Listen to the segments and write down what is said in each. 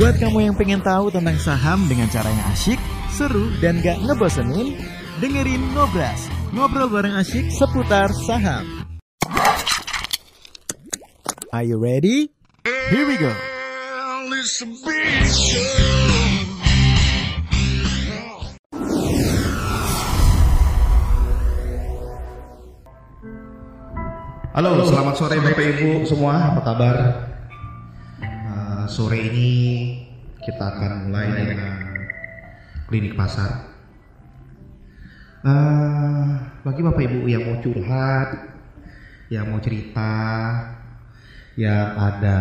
Buat kamu yang pengen tahu tentang saham dengan cara yang asyik, seru, dan gak ngebosenin, dengerin Ngobras, ngobrol bareng asyik seputar saham. Are you ready? Here we go. Halo, selamat sore Bapak Ibu semua, apa kabar? Sore ini kita akan mulai dengan Klinik Pasar. Bagi Bapak Ibu yang mau curhat, yang mau cerita, yang ada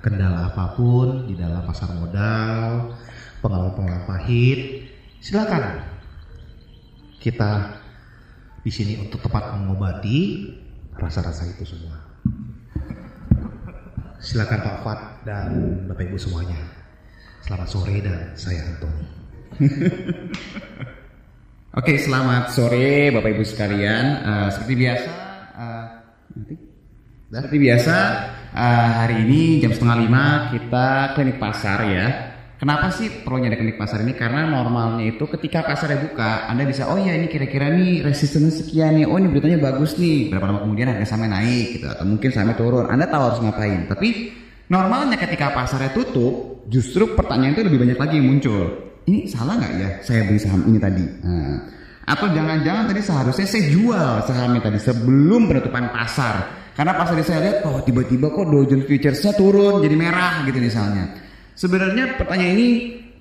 kendala apapun di dalam pasar modal, pengalaman-pengalaman pahit, silakan. Kita di sini untuk tepat mengobati rasa-rasa itu semua. Silakan Pak Fat dan Bapak Ibu semuanya. Selamat sore dan saya Antoni. Oke, selamat sore Bapak Ibu sekalian. Seperti biasa, hari ini jam 4:30 kita klinik pasar ya. Kenapa sih perlunya ada klinik pasar ini? Karena normalnya itu ketika pasarnya buka, Anda bisa, oh ya ini kira-kira nih resistensi sekian nih, oh ini beritanya bagus nih, berapa lama kemudian harga sahamnya naik gitu, atau mungkin sahamnya turun, Anda tahu harus ngapain. Tapi normalnya ketika pasarnya tutup, justru pertanyaan itu lebih banyak lagi yang muncul. Ini salah nggak ya saya beli saham ini tadi? Nah, atau jangan-jangan tadi seharusnya saya jual sahamnya tadi sebelum penutupan pasar. Karena pas tadi saya lihat, oh tiba-tiba kok Dow Jones Futures-nya turun jadi merah gitu misalnya. Sebenarnya pertanyaan ini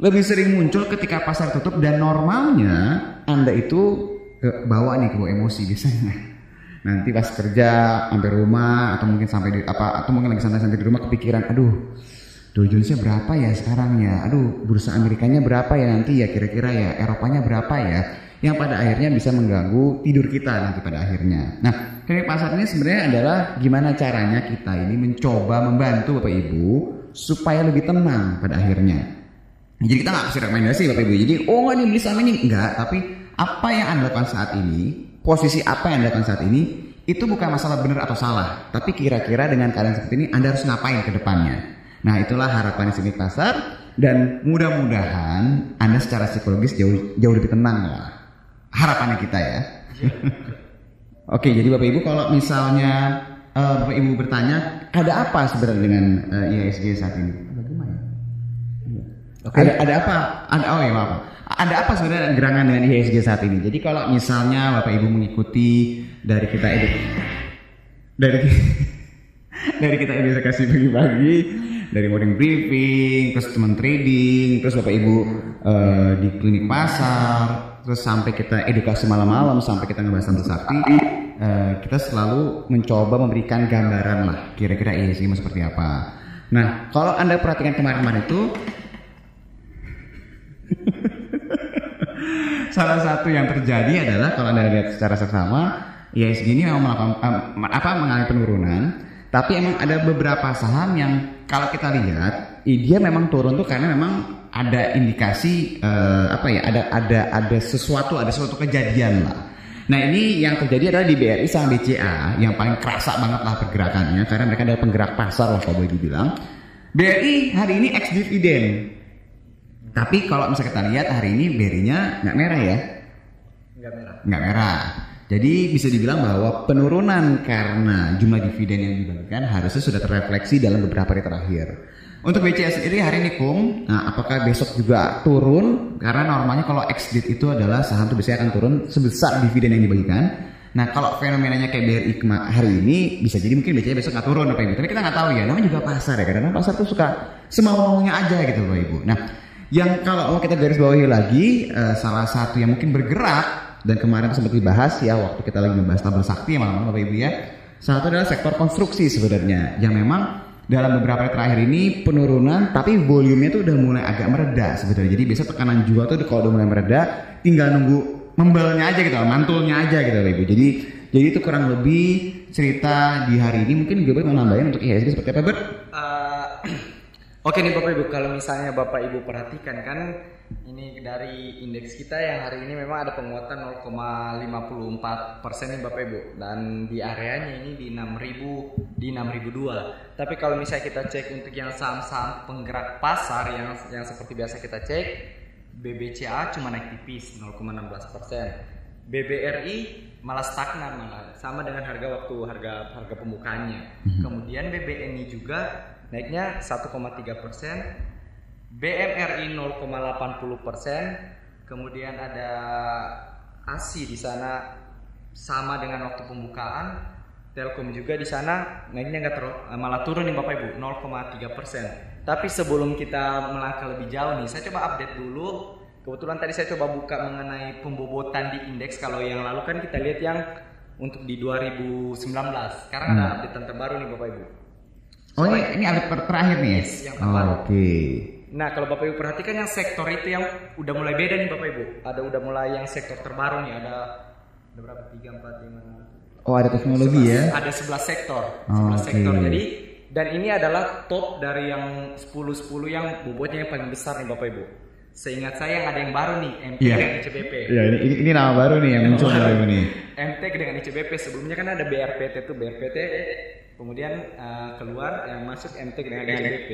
lebih sering muncul ketika pasar tutup dan normalnya Anda itu bawa nih ke emosi biasanya. Nanti pas kerja sampai rumah atau mungkin sampai di apa atau mungkin lagi santai-santai di rumah kepikiran, aduh Dow Jones-nya berapa ya sekarang ya? Aduh bursa Amerikanya berapa ya nanti ya kira-kira ya? Eropanya berapa ya? Yang pada akhirnya bisa mengganggu tidur kita nanti pada akhirnya. Nah, klinik pasar ini sebenarnya adalah gimana caranya kita ini mencoba membantu Bapak Ibu supaya lebih tenang pada akhirnya. Jadi kita nggak kasih rekomendasi Bapak Ibu. Jadi oh nggak nih beli saham ini, enggak. Tapi apa yang Anda lakukan saat ini, posisi apa yang Anda lakukan saat ini itu bukan masalah benar atau salah. Tapi kira-kira dengan keadaan seperti ini Anda harus ngapain ke depannya. Nah itulah harapan klinik pasar dan mudah-mudahan Anda secara psikologis jauh lebih tenang lah. Harapannya kita ya. Oke, jadi Bapak Ibu kalau misalnya Bapak Ibu bertanya ada apa sebenarnya dengan IHSG saat ini? Bagaimana? Okay. Ada apa sebenarnya gerangan dengan IHSG saat ini? Jadi kalau misalnya Bapak Ibu mengikuti dari kita edukasi pagi-pagi, dari morning briefing, terus teman trading, terus Bapak Ibu di klinik pasar. Terus sampai kita edukasi malam-malam, sampai kita ngebahas tentang sakti, kita selalu mencoba memberikan gambaran lah kira-kira IHSG mau seperti apa. Nah, kalau Anda perhatikan kemarin-kemarin itu salah satu yang terjadi adalah kalau Anda lihat secara seksama IHSG ini memang mengalami penurunan, tapi emang ada beberapa saham yang kalau kita lihat dia memang turun tuh karena memang ada indikasi ada sesuatu kejadian lah. Nah ini yang terjadi adalah di BRI sama BCA yang paling kerasa banget lah pergerakannya karena mereka adalah penggerak pasar lah kalau boleh dibilang. BRI hari ini ex dividen, tapi kalau misalnya kita lihat hari ini BRI-nya nggak merah ya? Nggak merah. Jadi bisa dibilang bahwa penurunan karena jumlah dividen yang dibagikan harusnya sudah terrefleksi dalam beberapa hari terakhir. Untuk BCA sendiri hari ini kum, nah apakah besok juga turun? Karena normalnya kalau ex-date itu adalah saham itu biasanya akan turun sebesar dividen yang dibagikan. Nah kalau fenomenanya kayak BRI hari ini bisa jadi mungkin BCA besok nggak turun apa ibu. Tapi kita nggak tahu ya, namanya juga pasar ya. Karena pasar tuh suka semau-maunya aja gitu Bapak Ibu. Nah yang kalau kita garis bawahi lagi salah satu yang mungkin bergerak dan kemarin sempat dibahas ya waktu kita lagi membahas tabel sakti malam-malam Bapak Ibu ya. Salah satu adalah sektor konstruksi sebenarnya yang memang dalam beberapa hari terakhir ini penurunan tapi volumenya tuh udah mulai agak mereda sebenarnya. Jadi biasa tekanan jual tuh kalau udah mulai mereda tinggal nunggu membelnya aja gitu, mantulnya aja gitu Ibu. Jadi itu kurang lebih cerita di hari ini. Mungkin Bapak mau nambahin untuk IHSG seperti apa Bert? Oke nih Bapak Ibu, kalau misalnya Bapak Ibu perhatikan kan Ini dari indeks kita yang hari ini memang ada penguatan 0,54% nih Bapak Ibu, dan di areanya ini di 6.000 di 6.002. Tapi kalau misalnya kita cek untuk yang saham-saham penggerak pasar yang seperti biasa kita cek, BBCA cuma naik tipis 0,16%. BBRI malah stagnan malah sama dengan harga pembukaannya. Kemudian BBNI juga naiknya 1,3%. BMRI 0,80%, kemudian ada ASI di sana sama dengan waktu pembukaan. Telkom juga di sana naiknya nggak malah turun nih Bapak Ibu 0,3%. Tapi sebelum kita melangkah lebih jauh nih, saya coba update dulu. Kebetulan tadi saya coba buka mengenai pembobotan di indeks. Kalau yang lalu kan kita lihat yang untuk di 2019. Sekarang ada updatean terbaru nih Bapak Ibu. Oh ini update terakhir nih. Yes, yang terbaru. Oh, okay. Nah kalau Bapak Ibu perhatikan yang sektor itu yang udah mulai beda nih Bapak Ibu. Ada udah mulai yang sektor terbaru nih, ada berapa, 3, 4, 5. Oh ada teknologi 11, ya? Ada 11 sektor, 11 sektor. Jadi dan ini adalah top dari yang 10-10 yang bobotnya yang paling besar nih Bapak Ibu. Seingat saya yang ada yang baru nih, MTK dan ICBP. Iya, ini nama baru nih yang muncul baru nih. MTK dengan ICBP, sebelumnya kan ada BRPT tuh, BRPT kemudian keluar yang masuk MTK dengan ICBP.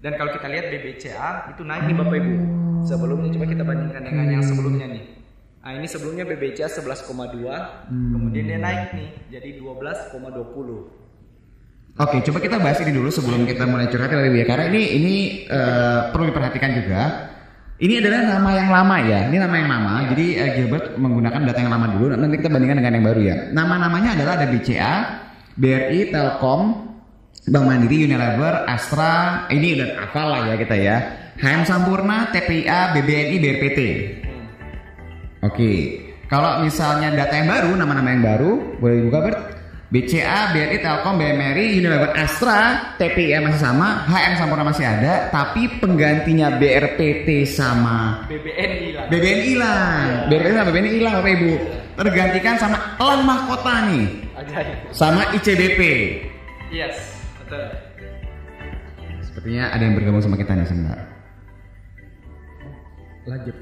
Dan kalau kita lihat BBCA itu naik nih Bapak Ibu. Sebelumnya coba kita bandingkan dengan yang sebelumnya nih. Nah ini sebelumnya BBCA 11,2, kemudian dia naik nih jadi 12,20. Oke, coba kita bahas ini dulu sebelum kita mulai curhat dari dia. Karena ini perlu diperhatikan juga. Ini adalah nama yang lama ya. Ini nama yang lama. Ya. Jadi Gilbert menggunakan data yang lama dulu. Nanti kita bandingkan dengan yang baru ya. Nama-namanya adalah ada BCA, BRI, Telkom, Bank Mandiri, Unilever, Astra, ini udah hafal lah ya kita ya. HM Sampoerna, TPIA, BBNI, BRPT. Oke. Kalau misalnya data yang baru, nama-nama yang baru, boleh dibuka Bert. BCA, BRI, Telkom, BMRI, Unilever, Astra, TPIA masih sama, HM Sampoerna masih ada, tapi penggantinya BRPT sama BBNI hilang, Bapak Ibu. Tergantikan sama Elang Mahkota nih. Sama ICBP. Yes. Sepertinya ada yang bergabung sama kita nih sebentar. Lanjut.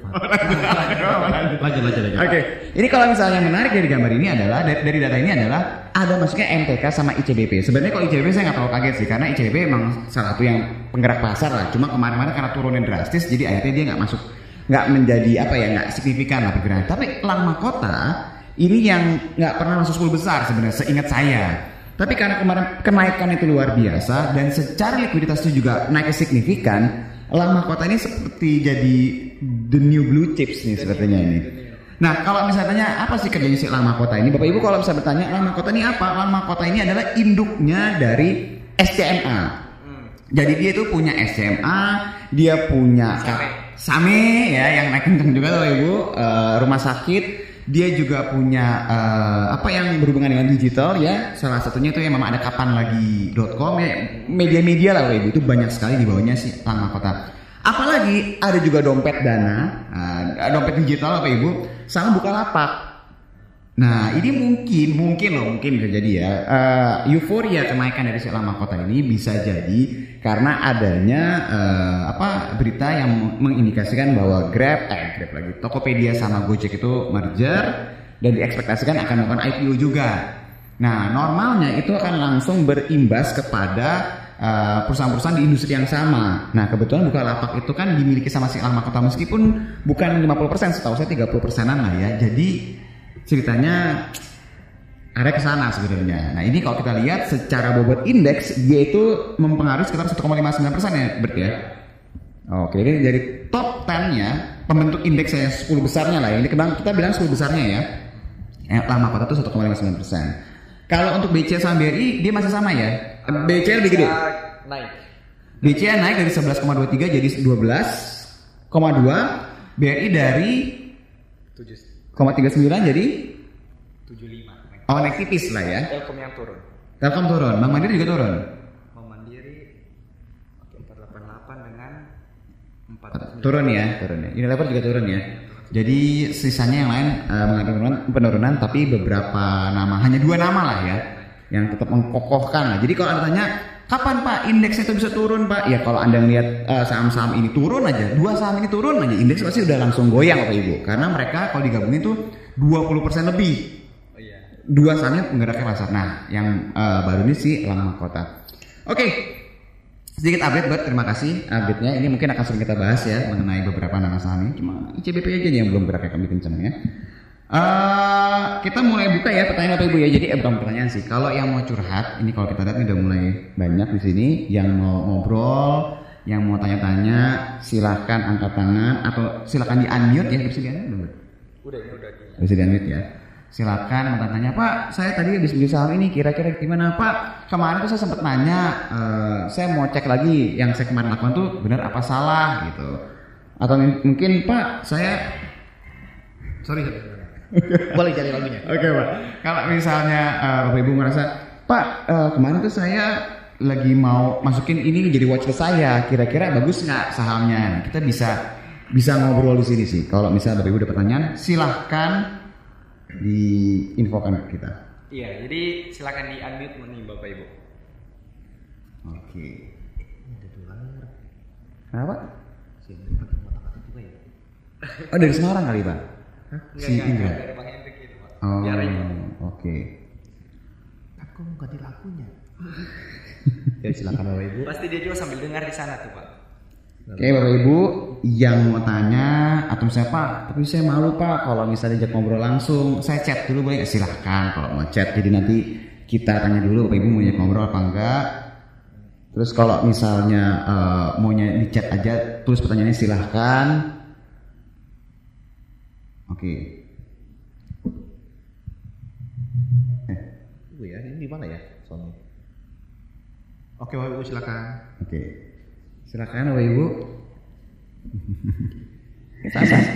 Oke. Ini kalau misalnya yang menarik dari gambar ini adalah dari data ini adalah ada masuknya MTK sama ICBP. Sebenarnya kalau ICBP saya nggak terlalu kaget sih karena ICBP emang salah satu yang penggerak pasar lah. Cuma kemarin-kemarin karena turunin drastis jadi akhirnya dia nggak masuk, nggak menjadi nggak signifikan lah pergerakan. Tapi Elang Mahkota ini yang nggak pernah masuk 10 besar sebenarnya seingat saya. Tapi karena kemarin kenaikan itu luar biasa dan secara likuiditas itu juga naik signifikan, Elang Mahkota ini seperti jadi the new blue chips nih sepertinya ini. Nah kalau misalnya tanya apa sih kerjanya si Elang Mahkota ini, Bapak Ibu kalau misalnya bertanya Elang Mahkota ini apa? Elang Mahkota ini adalah induknya dari SCMA. Jadi dia itu punya SCMA, dia punya Same ya yang naik kenceng juga Bapak Ibu, rumah sakit. Dia juga punya apa yang berhubungan dengan digital ya. Salah satunya itu yang memang ada kapanlagi.com ya, media-media lah Bapak Ibu. Itu banyak sekali di bawahnya sih Elang Mahkota. Apalagi ada juga dompet dana, dompet digital Bapak Ibu, sama Bukalapak. Nah ini mungkin bisa jadi ya euforia kenaikan dari si Elang Mahkota ini bisa jadi karena adanya berita yang mengindikasikan bahwa Grab lagi Tokopedia sama Gojek itu merger dan diekspektasikan akan melakukan IPO juga. Nah normalnya itu akan langsung berimbas kepada perusahaan-perusahaan di industri yang sama. Nah kebetulan Bukalapak itu kan dimiliki sama si Elang Mahkota meskipun bukan 50%, setahu saya 30%-an lah ya. Jadi ceritanya ada ke sana sebenarnya. Nah ini kalau kita lihat secara bobot indeks dia itu mempengaruhi sekitar 1,59% ya Bert ya. Oke, ini dari top 10-nya pembentuk indeks yang 10 besarnya lah ya. Ini kita bilang 10 besarnya ya. Elang Mahkota itu 1,59%. Kalau untuk BCA sama BRI dia masih sama ya. BCA lebih gede. Naik. BCA naik dari 11,23 jadi 12,2. BRI dari 7,39 jadi 75. Oh naik tipis lah ya. Telkom yang turun. Telkom turun, Bank Mandiri juga turun. Bank Mandiri 488 dengan 4. Turun ya. Unilever juga turun ya. Jadi sisanya yang lain mengalami penurunan, tapi beberapa nama, hanya 2 nama lah ya, yang tetap mengkokohkan lah. Jadi kalau ada tanya kapan Pak indeks itu bisa turun Pak? Ya kalau Anda melihat saham-saham ini turun aja, dua saham ini turun aja, indeks pasti udah langsung goyang Bapak Ibu. Karena mereka kalau digabungin tuh 20% lebih. Oh, iya. Dua sahamnya penggeraknya pasar. Nah yang baru ini sih Elang Kota. Oke, sedikit update buat terima kasih update-nya. Ini mungkin akan sering kita bahas ya mengenai beberapa nama saham ini. Cuma ICBP aja nih yang belum geraknya kami kenceng ya. Kita mulai buka ya pertanyaan Bapak Ibu ya. Jadi bukan pertanyaan sih. Kalau yang mau curhat, ini kalau kita lihat ini udah mulai banyak di sini yang mau ngobrol, yang mau tanya-tanya, silahkan angkat tangan atau silahkan di-unmute ya. Bisa di-unmute? Udah. Bisa di-unmute ya. Silahkan mau tanya, Pak, saya tadi habis beli saham ini kira-kira gimana Pak? Kemarin tuh saya sempat nanya, saya mau cek lagi yang saya kemarin lakukan tuh benar apa salah gitu. Atau mungkin Pak, saya sorry. Boleh cari lagunya. Oke Pak. Kalau misalnya Bapak Ibu merasa Pak kemarin tuh saya lagi mau masukin ini jadi watchlist saya, kira-kira bagus nggak sahamnya? Nah, kita bisa ngobrol di sini sih. Kalau misalnya Bapak Ibu ada pertanyaan, silahkan diinfokan ke kita. Iya, jadi silahkan di-unmute nih Bapak Ibu. Oke. Ada dolar. Kenapa? Sini pakai kotak-kotak juga ya. Oh dari Semarang kali Pak? Si Indra. Oh, oke. Aku mau ganti lakunya. Ya silakan Bapak Ibu. Pasti dia juga sambil dengar di sana tuh Pak. Oke, Bapak Ibu yang mau tanya atau misalnya Pak, tapi saya malu Pak kalau misalnya diajak ngobrol langsung, saya chat dulu boleh? Silahkan kalau mau chat. Jadi nanti kita tanya dulu Bapak Ibu mau diajak ngobrol apa enggak. Terus kalau misalnya maunya di chat aja, tulis pertanyaannya silahkan. Oke. Ya, ini di mana ya? Sony. Oke, Bapak Ibu silakan. Oke. Silakan Bapak Ibu. Sasas.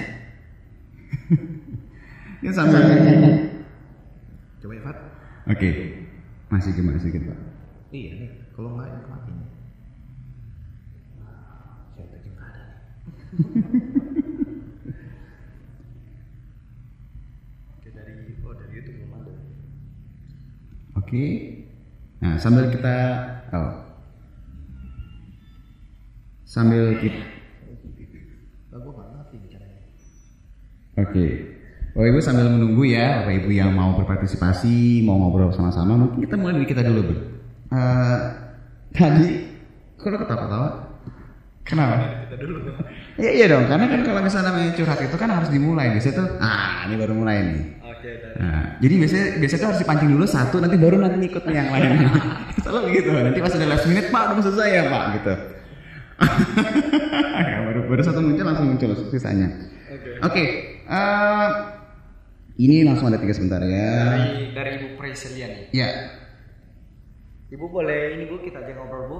Ini sama. Coba Ifat. Oke. Masih gimana sedikit, Pak? Iya nih, kalau enggak ini mati. Saya tadi enggak ada. Oke, nah sambil kita oke, Bapak Ibu sambil menunggu ya, Bapak Ibu yang mau berpartisipasi, mau ngobrol sama-sama, mungkin kita mulai dari kita dulu Bu. Tadi, kok lo ketawa-ketawa? Kenapa? Kita dulu. Iya dong, karena kan kalau misalnya curhat itu kan harus dimulai, biasanya tuh, ini baru mulai nih. Nah, jadi biasanya harus dipancing dulu satu, nanti baru nanti ikut yang lain. Selalu begitu. Nanti pas ada last minute, Pak, udah maksud saya, Pak, gitu. Ya, baru satu muncul langsung muncul sisanya. Oke. Ini langsung ada tiga sebentar ya. Dari Ibu Preselia nih. Iya. Ibu boleh ini Bu, kita ajak ngobrol Bu.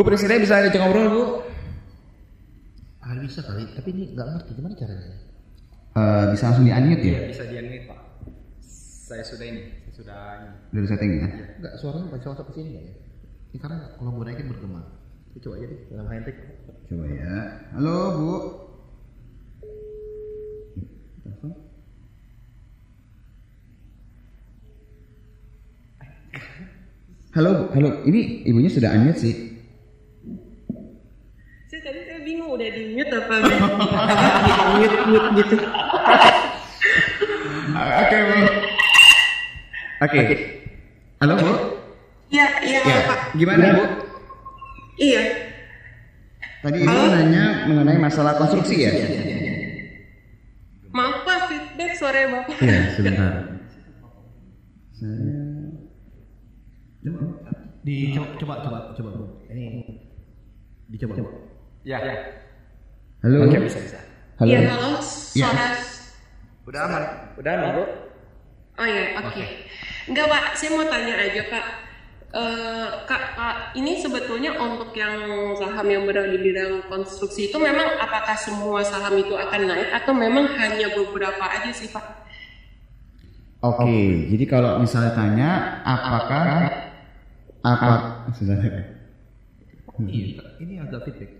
Bu Preselia bisa ajak ngobrol Bu? Bisa kali, tapi ini nggak ngerti gimana caranya. Bisa langsung di-unmute ya? Iya, bisa di-unmute Pak. Saya sudah dari setting ya? Enggak, suaranya pakai cocok ke sini enggak ya? Ini karena kalau gue naikin bergema. Coba aja deh, dalam handphone. Coba ya. Halo, Bu. Telepon. Halo, Bu. Halo. Ini ibunya sudah unmute sih. Udah di mute apa mute gitu. Oke Bu. Oke. Halo Bu. Iya Pak. Gimana Bu? Iya. Tadi Ibu nanya mengenai masalah konstruksi ya? Iya. Maaf Pak, feedback suaranya Bapak. Iya sebentar. Saya coba Bu. Ini dicoba Bu. Ya. Halo. Oke, bisa. Halo. Ya, halo. Suara. Udah aman. Bro. Oh ya, oke. Enggak Pak, saya mau tanya aja Pak. Kak, ini sebetulnya untuk yang saham yang berada di bidang konstruksi itu memang apakah semua saham itu akan naik atau memang hanya beberapa aja sih Pak? Oke. Jadi kalau misalnya tanya apakah sebenarnya? Ini agak feedback.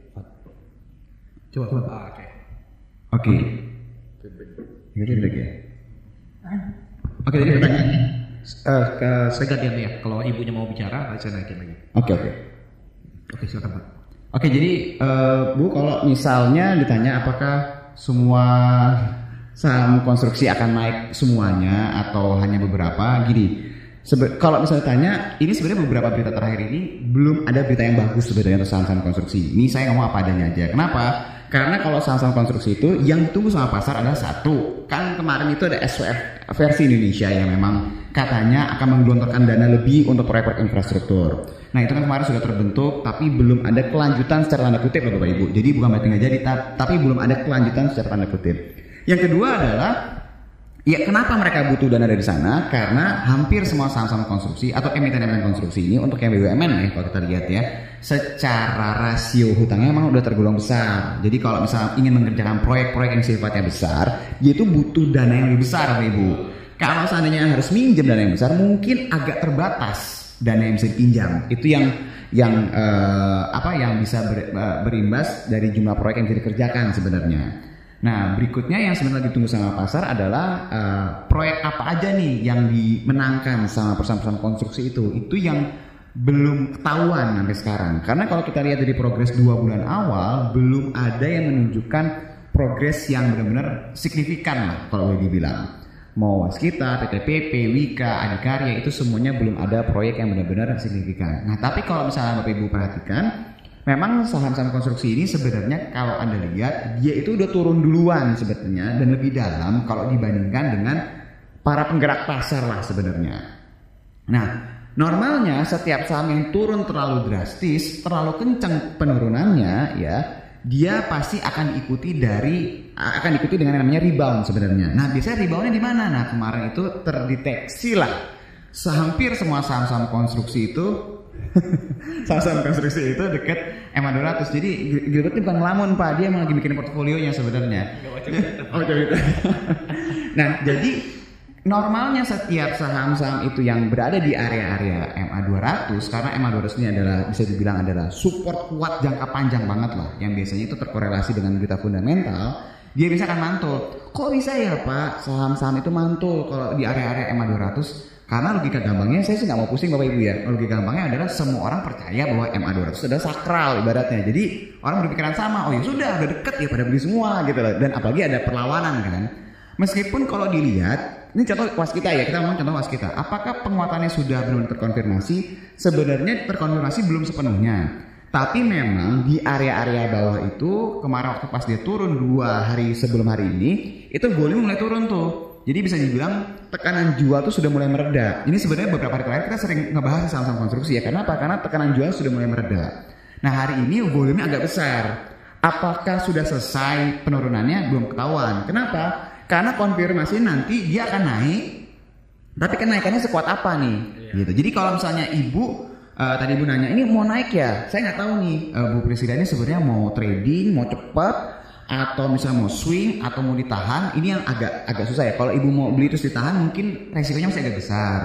Coba. Oke. Jadi pertanyaan. Saya gantian ya, kalau ibunya mau bicara, saya naikin lagi. Oke, silakan Pak. Oke, jadi Bu, kalau misalnya ditanya apakah semua saham konstruksi akan naik semuanya atau hanya beberapa, gini. Kalau misalnya tanya, ini sebenarnya beberapa berita terakhir ini belum ada berita yang bagus sebenarnya untuk saham-saham konstruksi. Ini saya ngomong apa adanya aja. Kenapa? Karena kalau saham-saham konstruksi itu yang ditunggu sama pasar adalah satu, kan kemarin itu ada SWF versi Indonesia yang memang katanya akan menggelontorkan dana lebih untuk proyek-proyek infrastruktur. Nah itu kan kemarin sudah terbentuk, tapi belum ada kelanjutan secara tanda kutip Bapak Ibu. Jadi bukan berarti nggak jadi, tapi belum ada kelanjutan secara tanda kutip. Yang kedua adalah, ya kenapa mereka butuh dana dari sana? Karena hampir semua saham-saham konstruksi atau emiten-emiten konstruksi ini untuk yang BUMN ya kalau kita lihat ya, secara rasio hutangnya memang udah tergolong besar. Jadi kalau misalnya ingin mengerjakan proyek-proyek yang sifatnya besar, dia itu butuh dana yang lebih besar, Ibu. Kalau seandainya harus minjem dana yang besar, mungkin agak terbatas dana yang bisa dipinjam. Itu yang bisa berimbas dari jumlah proyek yang bisa dikerjakan sebenarnya. Nah berikutnya yang sebenarnya ditunggu sama pasar adalah proyek apa aja nih yang dimenangkan sama perusahaan-perusahaan konstruksi itu yang belum ketahuan sampai sekarang. Karena kalau kita lihat dari progres 2 bulan awal, belum ada yang menunjukkan progres yang benar-benar signifikan lah kalau boleh dibilang. Mau Waskita, PTPP, WIKA, Adikarya itu semuanya belum ada proyek yang benar-benar signifikan. Nah tapi kalau misalnya Bapak Ibu perhatikan, memang saham-saham konstruksi ini sebenarnya kalau Anda lihat dia itu udah turun duluan sebetulnya dan lebih dalam kalau dibandingkan dengan para penggerak pasar lah sebenarnya. Nah, normalnya setiap saham yang turun terlalu drastis, terlalu kencang penurunannya ya, dia pasti akan diikuti dengan yang namanya rebound sebenarnya. Nah, biasanya reboundnya di mana? Nah, kemarin itu terdeteksi lah. Hampir semua saham-saham konstruksi itu saham-saham konstruksi itu deket M200. Jadi Gilbert ini bukan ngelamun Pak, dia emang lagi bikin portfolionya sebenarnya. Nah jadi normalnya setiap saham-saham itu yang berada di area-area MA200, karena MA200 ini adalah bisa dibilang adalah support kuat jangka panjang banget lah, yang biasanya itu terkorelasi dengan berita fundamental, dia bisa akan mantul. Kok bisa ya Pak saham-saham itu mantul kalau di area-area MA200? Karena logika gampangnya, saya sih nggak mau pusing Bapak Ibu ya, logika gampangnya adalah semua orang percaya bahwa MA200 adalah sakral ibaratnya. Jadi orang berpikiran sama, oh ya sudah udah deket ya pada beli semua gitu loh. Dan apalagi ada perlawanan kan. Meskipun kalau dilihat, ini contoh Waskita ya, kita ngomong contoh Waskita. Apakah penguatannya sudah belum terkonfirmasi? Sebenarnya terkonfirmasi belum sepenuhnya. Tapi memang di area-area bawah itu, kemarin waktu pas dia turun 2 hari sebelum hari ini, itu volume mulai turun tuh. Jadi bisa dibilang tekanan jual tuh sudah mulai mereda. Ini sebenarnya beberapa hari terakhir kita sering ngebahas saham-saham konstruksi ya. Kenapa? Karena tekanan jual sudah mulai mereda. Nah hari ini volumenya agak besar. Apakah sudah selesai penurunannya? Belum ketahuan. Kenapa? Karena konfirmasi nanti dia akan naik. Tapi kenaikannya sekuat apa nih? Iya. Gitu. Jadi kalau misalnya Ibu tadi Ibu nanya ini mau naik ya? Saya nggak tahu nih. Bu Presidennya sebenarnya mau trading, mau cepat, atau misalnya mau swing atau mau ditahan, ini yang agak susah ya. Kalau Ibu mau beli terus ditahan mungkin resikonya masih agak besar.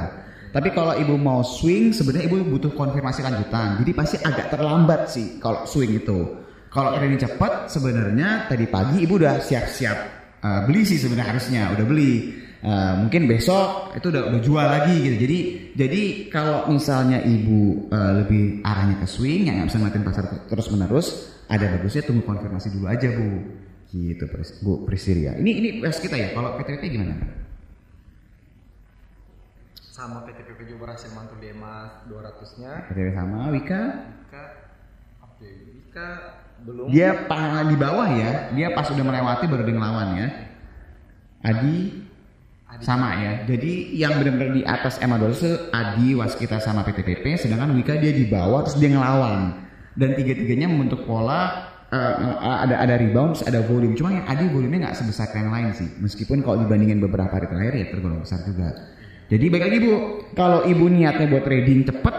Tapi kalau Ibu mau swing sebenarnya Ibu butuh konfirmasi lanjutan. Jadi pasti agak terlambat sih kalau swing itu. Kalau trading cepat sebenarnya tadi pagi Ibu udah siap-siap beli sih sebenarnya, harusnya udah beli. Mungkin besok itu udah jual lagi gitu. Jadi kalau misalnya Ibu lebih arahnya ke swing yang nggak bisa ngeliatin pasar terus-menerus, ada bagusnya tunggu konfirmasi dulu aja Bu. Gitu Bu Prisiria. Ini bahas kita ya. Kalau PTPP gimana? Sama PTPP juga berhasil mantul di EMA 200-nya. PTPP sama Wika. Wika belum. Dia di bawah ya. Dia pas udah melewati baru dia ngelawan ya. Adi sama ya. Jadi yang benar-benar di atas MA200 itu Adi, Waskita sama PTPP, sedangkan Wika dia di bawah terus dia ngelawan. Dan tiga-tiganya membentuk pola ada rebound, ada volume. Cuma yang Adi volumenya nggak sebesar yang lain sih. Meskipun kalau dibandingin beberapa hari terakhir ya tergolong besar juga. Jadi baik lagi Bu, kalau Ibu niatnya buat trading cepet,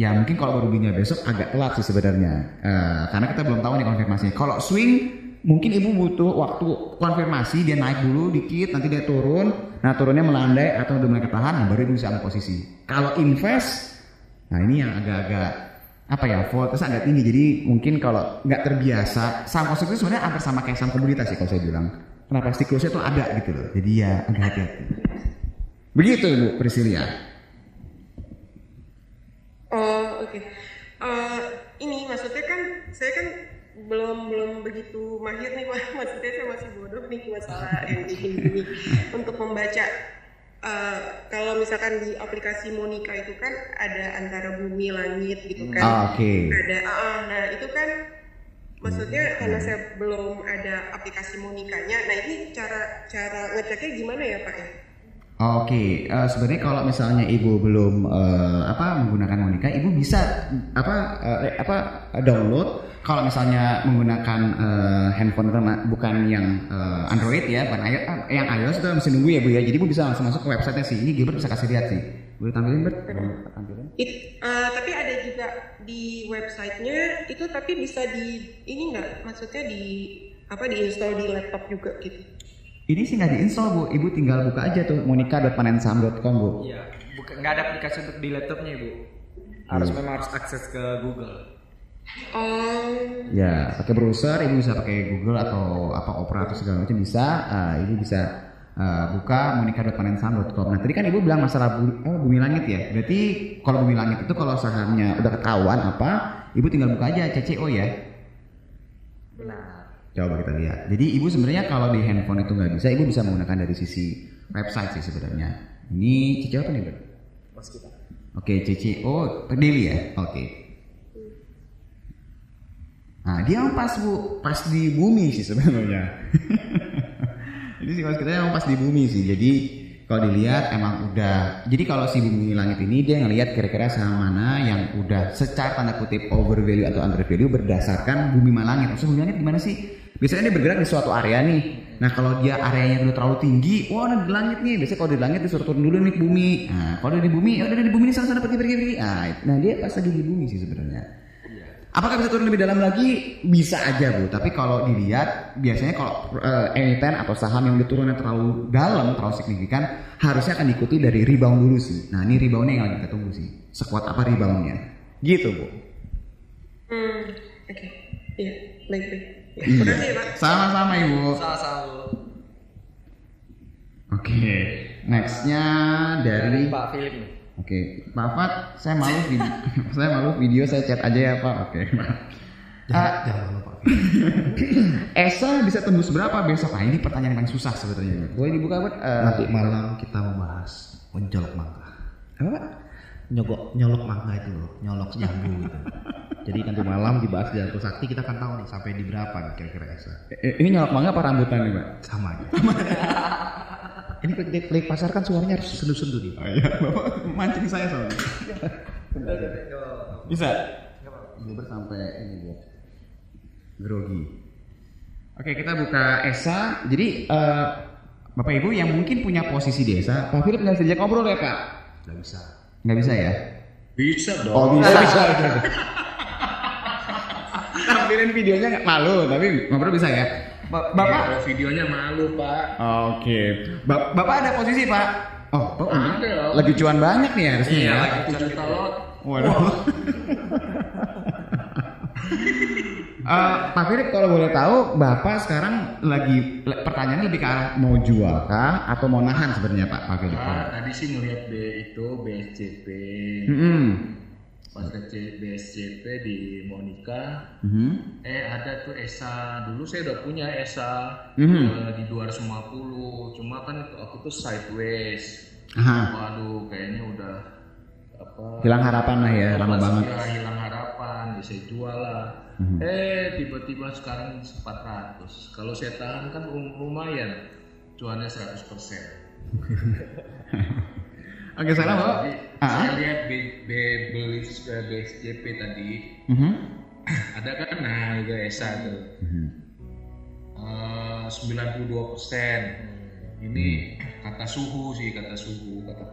ya mungkin kalau baru belinya besok agak telat sih sebenarnya. Karena kita belum tahu nih konfirmasinya. Kalau swing mungkin Ibu butuh waktu konfirmasi, dia naik dulu dikit, nanti dia turun, nah turunnya melandai atau udah mulai ketahan, nah baru Ibu bisa ambil posisi. Kalau invest, nah ini yang agak-agak apa ya, voltase agak tinggi, jadi mungkin kalau nggak terbiasa, saham konstruksi sebenarnya hampir sama kayak saham komoditas sih kalau saya bilang, kenapa siklusnya tuh ada gitu loh, jadi ya agak hati-hati. Begitu Bu Prisilia. Oke. Ini maksudnya kan saya kan belum begitu mahir nih, maksudnya saya masih bodoh nih masalah yang ini untuk membaca. Kalau misalkan di aplikasi Monika itu kan ada antara bumi langit gitu kan, ada nah itu kan maksudnya karena saya belum ada aplikasi Monikanya, nah ini cara ngeceknya gimana ya Pak? Sebenarnya kalau misalnya ibu belum menggunakan Monika, ibu bisa download. Kalau misalnya menggunakan handphone bukan yang Android ya, bukan yang iOS itu mesti nunggu ya Bu ya. Jadi Bu bisa langsung masuk ke websitenya sih. Ini Gilbert bisa kasih lihat sih. Boleh tampilin Bert? Tapi ada juga di websitenya itu, tapi bisa di ini nggak? Maksudnya di install di laptop juga gitu? Ini sih nggak diinstall Bu. Ibu tinggal buka aja tuh monika.panensaham.com Bu. Iya. Nggak ada aplikasi untuk di laptopnya Bu. Memang harus akses ke Google. Ya, pakai browser, ibu bisa pakai Google atau Opera atau segala macam bisa. Ibu bisa buka monika.panensaham.com. Nah, tadi kan ibu bilang masalah bumi langit ya. Berarti kalau bumi langit itu kalau sahamnya udah ketahuan apa, ibu tinggal buka aja CCO ya. Benar. Coba kita lihat. Jadi ibu sebenarnya kalau di handphone itu nggak bisa, ibu bisa menggunakan dari sisi website sih sebenarnya. Ini CCO apa nih Bu? Waskita. Oke, CCO daily ya. Oke. Nah, dia yang pas Bu, pas di bumi sih sebenarnya. Jadi sih kita yang pas di bumi sih. Jadi kalau dilihat emang udah. Jadi kalau si bumi langit ini dia ngelihat kira-kira saham mana yang udah secara tanda kutip overvalue atau undervalue berdasarkan bumi langit. Maksudnya bumi langit gimana sih? Biasanya dia bergerak di suatu area nih. Nah, kalau dia areanya udah terlalu tinggi, wah udah di langit nih. Biasanya kalau di langit dia suruh turun dulu nih ke bumi. Nah, kalau di bumi, udah di bumi nih sana pergi. Nah, dia pas lagi di bumi sih sebenarnya. Apakah bisa turun lebih dalam lagi? Bisa aja Bu, tapi kalau dilihat biasanya kalau emiten atau saham yang diturunnya terlalu dalam, terlalu signifikan, harusnya akan diikuti dari rebound dulu sih. Nah ini reboundnya yang lagi kita tunggu sih, sekuat apa reboundnya, gitu Bu. Oke. Iya, baik. Terima kasih ya Pak. Sama-sama Ibu. Sama-sama Bu. Oke, nextnya dari Pak Philip. Oke, Pak Fat, saya malu video saya chat aja ya Pak. Oke, Pak. Jangan malu Pak. ESA bisa tembus berapa besok? Nah, ini pertanyaan yang paling susah sebetulnya. Boleh dibuka Pak? Nanti malam kita membahas mencolok mangga. Apa Pak? Nyolok mangga itu loh, nyolok jambu gitu. Jadi nanti malam dibahas di Jalur Sakti, kita akan tahu nih sampai di berapa nih kira-kira ESA. Ini nyolok mangga apa rambutan nih Pak? Sama aja. Ini Klinik Pasar kan suaranya harus sendu-sendu nih. Oh iya, Bapak mancing saya soalnya. Bisa? Gilbert sampai ini dia grogi. Oke, kita buka ESA. Jadi Bapak Ibu yang mungkin punya posisi di ESA, Pak Philip nggak bisa diajak ngobrol ya Pak? Nggak bisa. Nggak bisa ya? Bisa dong. Oh bisa. Tampilin videonya nggak malu, tapi ngobrol bisa ya? Bapak? Videonya malu Pak. Oke. Bapak ada posisi Pak? Oh, Bapak ada. Lagi cuan banyak nih harusnya. Iya, lagi cuan telot. Waduh. Pak Philip kalau boleh tahu, Bapak sekarang lagi pertanyaannya lebih ke arah mau jual kah atau mau nahan sebenarnya Pak? Pak Philip. Tadi sih ngeliat BSCP. Pas ke BSCP di Monika, ada tuh ESA. Dulu saya udah punya ESA di 250, cuma kan aku tuh sideways. Waduh, kayaknya udah hilang harapan lah ya, lama banget. Hilang harapan, saya jual lah. Tiba-tiba sekarang 400. Kalau saya tahan kan lumayan, cuannya 100%. Oke, salah Pak. Saya lihat BSJP tadi. Ada kan harga ESA tuh. 92%. Ini kata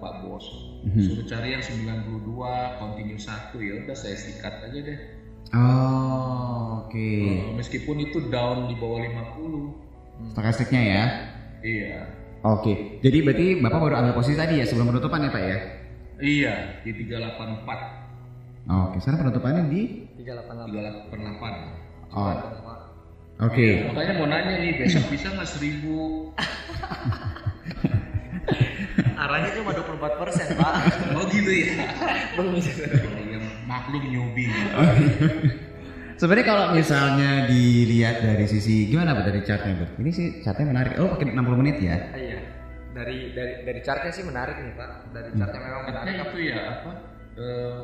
Pak Bos. Suruh cari yang 92 continue 1, ya udah saya sikat aja deh. Oke. Meskipun itu down di bawah 50. Stokastiknya ya. Iya. Oke, jadi berarti Bapak baru ambil posisi tadi ya sebelum penutupan ya Pak ya? Iya, di 384. Oke, sekarang penutupannya di? 388. Oke. Makanya mau nanya nih, besok bisa nggak 1000? Arahnya cuma 24% Pak. Gitu ya? Belum bisa. maklum newbie. Sebenarnya kalau misalnya dilihat dari sisi gimana Bu dari chartnya Bu? Ini sih chartnya menarik. Oh pakai 60 menit ya? Iya. Dari chartnya sih menarik nih Pak. Dari chartnya memang menarik. Karena itu ya